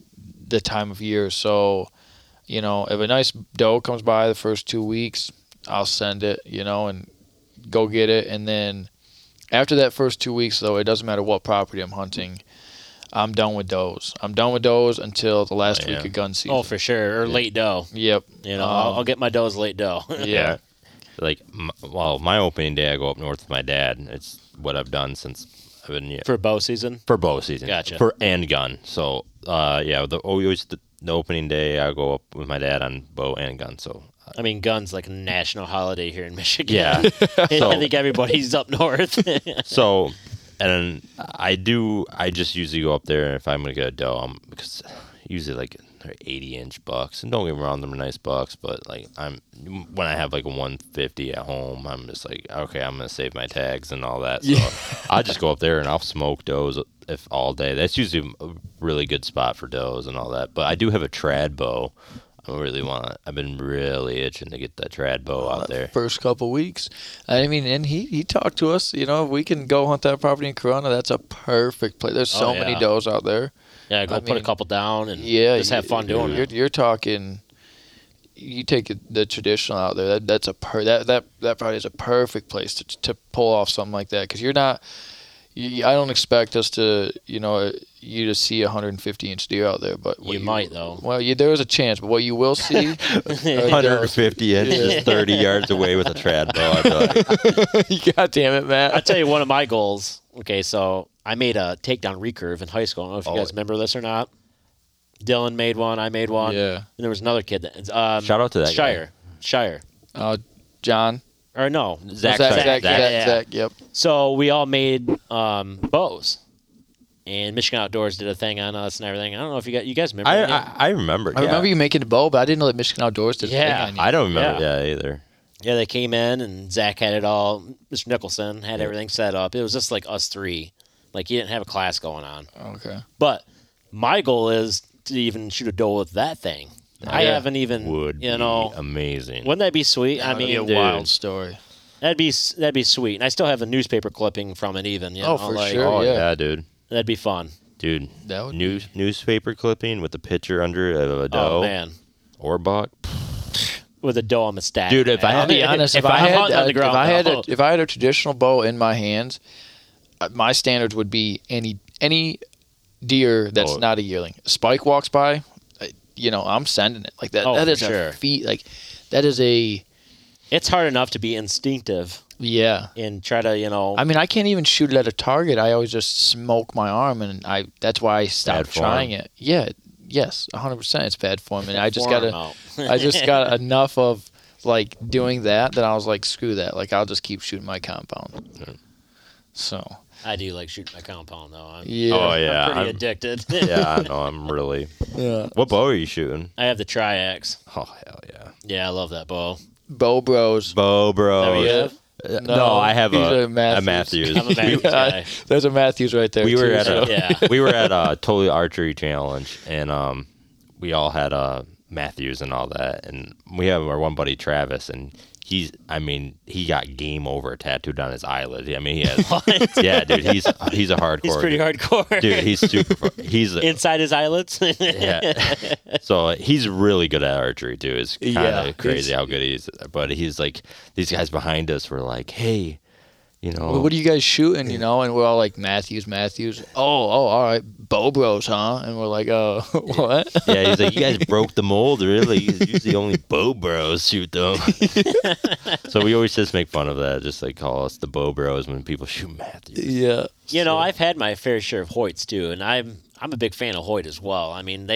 the time of year. So, if a nice doe comes by the first 2 weeks, I'll send it, and go get it. And then after that first 2 weeks, though, it doesn't matter what property I'm hunting. I'm done with does. I'm done with does until the last week of gun season. Oh, for sure. Or late doe. Yep. I'll get my does late doe. Yeah. My opening day, I go up north with my dad. It's what I've done since I've been here. For bow season? For bow season. Gotcha. For and gun. So, the opening day, I go up with my dad on bow and gun, so. Gun's like a national holiday here in Michigan. Yeah. I think everybody's up north. And I just usually go up there if I'm going to get a doe, because usually they're 80-inch bucks. And don't get me wrong, they're nice bucks, but when I have a 150 at home, I'm just I'm going to save my tags and all that. So I just go up there and I'll smoke does if all day. That's usually a really good spot for does and all that. But I do have a trad bow. I've been really itching to get that trad bow out there. First couple weeks. And he talked to us, if we can go hunt that property in Corona, that's a perfect place. There's so many does out there. Yeah, go put a couple down and just have fun doing it. You're talking, you take the traditional out there, that probably is a perfect place to pull off something like that, because you're not, I don't expect us to, you to see a 150-inch deer out there, but you might though. Well, there is a chance, but what you will see, 150 inches, 30 yards away with a trad bow. God damn it, Matt! I tell you, one of my goals. Okay, so I made a takedown recurve in high school. I don't know if you guys remember this or not. Dylan made one. I made one. Yeah. And there was another kid that. Shout out to that guy. Schuyler. John. Or no, Zach. Yep. So we all made bows, and Michigan Outdoors did a thing on us and everything. I don't know if you guys remember. I remember. I remember you making a bow, but I didn't know that Michigan Outdoors did a thing on you. I don't remember that either. Yeah, they came in and Zach had it all. Mr. Nicholson had everything set up. It was just us three. He didn't have a class going on. Okay. But my goal is to even shoot a doe with that thing. I haven't even, be amazing. Wouldn't that be sweet? That would be a wild story. That'd be sweet. And I still have a newspaper clipping from it even. Sure. Oh, yeah, dude. That'd be fun. Dude, that would be newspaper clipping with a picture under of a doe. Oh, man. Or buck. With a doe on the stack. Dude, if I'll be honest, if I had a traditional bow in my hands, my standards would be any deer that's not a yearling. Spike walks by. I'm sending it that. That is a feat. It's hard enough to be instinctive. Yeah. And try to, you know. I mean, I can't even shoot it at a target. I always just smoke my arm, and that's why I stopped trying it. Yeah. Yes, 100%. It's bad form, and I just got enough of like doing that I was like, screw that. Like, I'll just keep shooting my compound. Yeah. So. I do like shooting my compound, though. I'm pretty addicted. Yeah, I know. I'm really. Yeah. What bow are you shooting? I have the Tri-X. Oh, hell yeah. Yeah, I love that bow. Bow Bros. That we have? No, I have a Matthews. I'm a Matthews guy. There's a Matthews right there. We were at a Totally Archery Challenge, and we all had Matthews and all that, and we have our one buddy Travis, and he got Game Over tattooed on his eyelid. I mean, he has. What? Yeah, dude, he's a hardcore. He's pretty hardcore. Dude, he's super. He's inside his eyelids. Yeah. So he's really good at archery too. It's kind of crazy how good he is. But he's like, these guys behind us were like, hey, you know, well, what are you guys shooting? You know, and we're all like, Matthews. Oh, all right, Bow Bros, huh? And we're like, what? Yeah, he's like, you guys broke the mold, really. He's usually only Bow Bros shoot them. So we always just make fun of that, just like call us the Bow Bros when people shoot Matthews. Yeah, you know, I've had my fair share of Hoyts too, and I'm a big fan of Hoyt as well. I mean,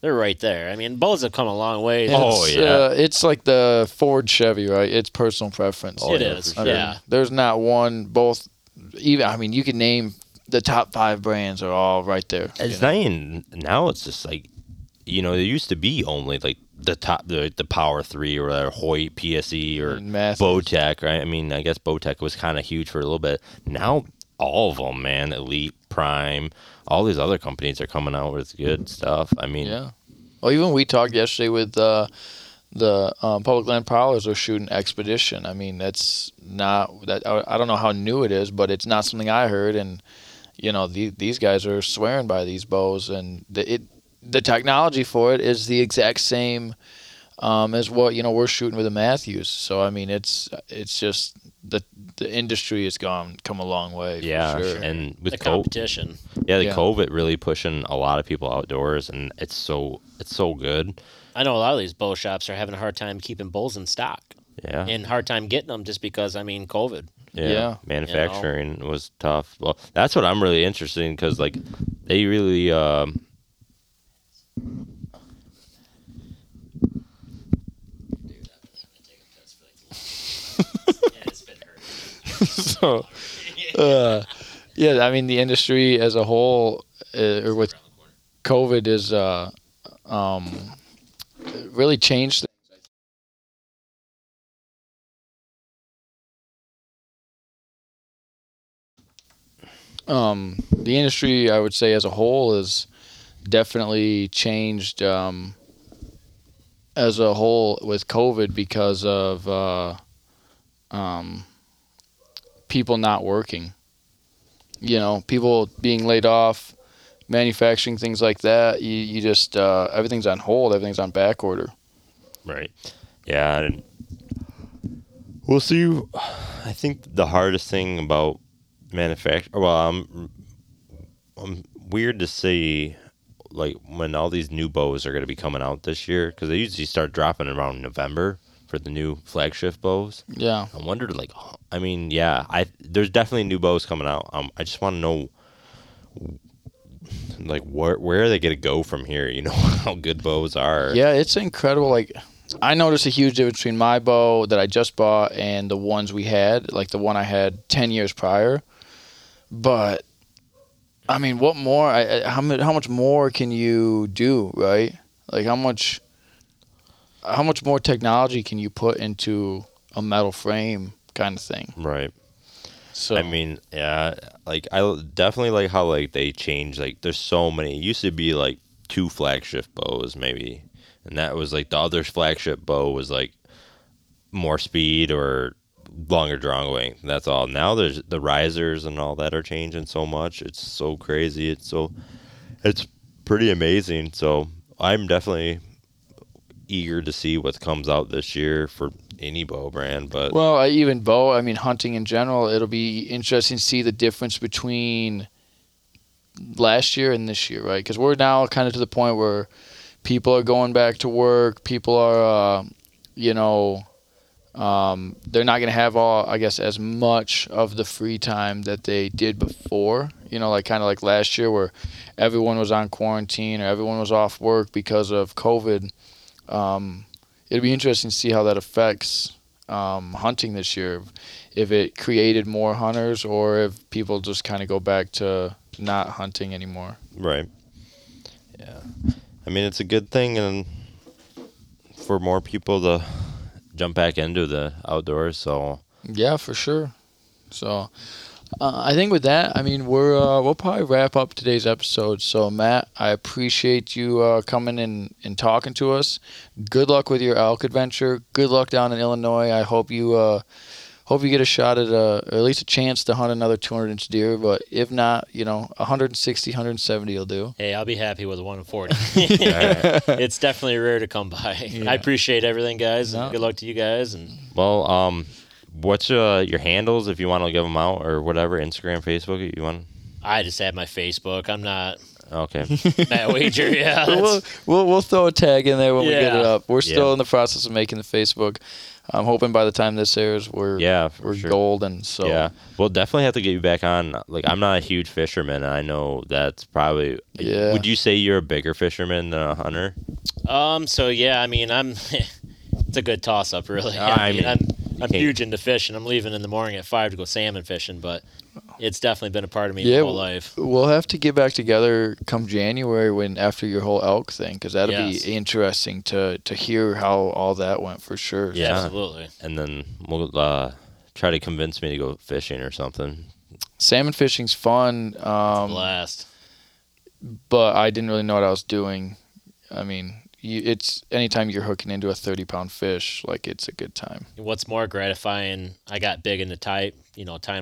they're right there. I mean, bows have come a long way. It's, it's like the Ford Chevy, right? It's personal preference. Oh, it is. I mean, there's not one. Both, even. I mean, you can name. The top 5 brands are all right there. It's not even, now it's just like, you know, there used to be only like the top, the Power 3 or the Hoyt, PSE, or Bowtech, right? I mean, I guess Bowtech was kind of huge for a little bit. Now, all of them, man, Elite, Prime, all these other companies are coming out with good stuff. I mean, yeah. Well, even we talked yesterday with the public land prowlers are shooting Expedition. I mean, that's not, that I don't know how new it is, but it's not something I heard. And, you know, these guys are swearing by these bows, and the technology for it is the exact same as what, you know, we're shooting with the Matthews. So I mean, it's just the industry has come a long way. Yeah, for sure. And with the competition, COVID really pushing a lot of people outdoors, and it's so good. I know a lot of these bow shops are having a hard time keeping bulls in stock. Yeah, and hard time getting them just because, I mean, COVID. Yeah. Manufacturing was tough. Well, that's what I'm really interested in, because, like, they really So, I mean, the industry as a whole, or with COVID, is really changed. The industry, I would say, as a whole, is definitely changed as a whole with COVID because of people not working. You know, people being laid off, manufacturing, things like that. You just everything's on hold. Everything's on back order. Right. Yeah. We'll see. I think the hardest thing about manufacture. Well, I'm weird to see, like, when all these new bows are going to be coming out this year, because they usually start dropping around November for the new flagship bows. Yeah, I wondered, like, I mean, yeah, there's definitely new bows coming out. I just want to know, like, where are they going to go from here? You know how good bows are. Yeah, it's incredible. Like, I noticed a huge difference between my bow that I just bought and the ones we had. Like, the one I had 10 years prior. But, I mean, what more? How much more can you do, right? Like, how much more technology can you put into a metal frame kind of thing? Right. So I mean, yeah, like, I definitely like how, like, they change. Like, there's so many. It used to be like 2 flagship bows maybe, and that was like the other flagship bow was like more speed or longer drawn length. That's all. Now there's the risers and all that are changing so much. It's so crazy. It's pretty amazing. So I'm definitely eager to see what comes out this year for any bow brand. But I mean, hunting in general, it'll be interesting to see the difference between last year and this year, right? Because we're now kind of to the point where people are going back to work. People are, They're not going to have all, I guess, as much of the free time that they did before, you know, like kind of like last year where everyone was on quarantine or everyone was off work because of COVID. It'll be interesting to see how that affects hunting this year, if it created more hunters or if people just kind of go back to not hunting anymore. Right. Yeah. I mean, it's a good thing and for more people to jump back into the outdoors, so yeah, for sure. So I think with that, I mean, we'll probably wrap up today's episode. So Matt, I appreciate you coming in and talking to us. Good luck with your elk adventure. Good luck down in Illinois. I hope you get a shot at or at least a chance to hunt another 200-inch deer, but if not, you know, 160, 170 will do. Hey, I'll be happy with a 140. Right. It's definitely rare to come by. Yeah. I appreciate everything, guys. No. And good luck to you guys. And well, what's your handles if you want to give them out or whatever, Instagram, Facebook, you want? I just have my Facebook. I'm not... Okay. Matt Wager, yeah. We'll throw a tag in there when we get it up. We're still in the process of making the Facebook. I'm hoping by the time this airs, we're golden. So yeah, we'll definitely have to get you back on. Like, I'm not a huge fisherman. I know that's probably. Yeah. Would you say you're a bigger fisherman than a hunter? So yeah, I mean, I'm. It's a good toss up, really. I'm huge into fishing. I'm leaving in the morning at 5 to go salmon fishing, but it's definitely been a part of me my whole life. We'll have to get back together come January after your whole elk thing, because that'll be interesting to hear how all that went for sure. Yeah, absolutely. And then we'll try to convince me to go fishing or something. Salmon fishing's fun. It's a blast. But I didn't really know what I was doing. I mean... It's anytime you're hooking into a 30-pound fish, like, it's a good time. What's more gratifying, I got big into tying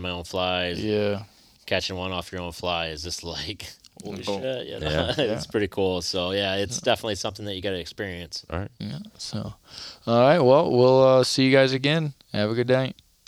my own flies. Yeah. Catching one off your own fly is just like, holy shit. You know? Yeah. It's pretty cool. So, yeah, it's definitely something that you got to experience. All right. Yeah. So, all right. Well, we'll see you guys again. Have a good night.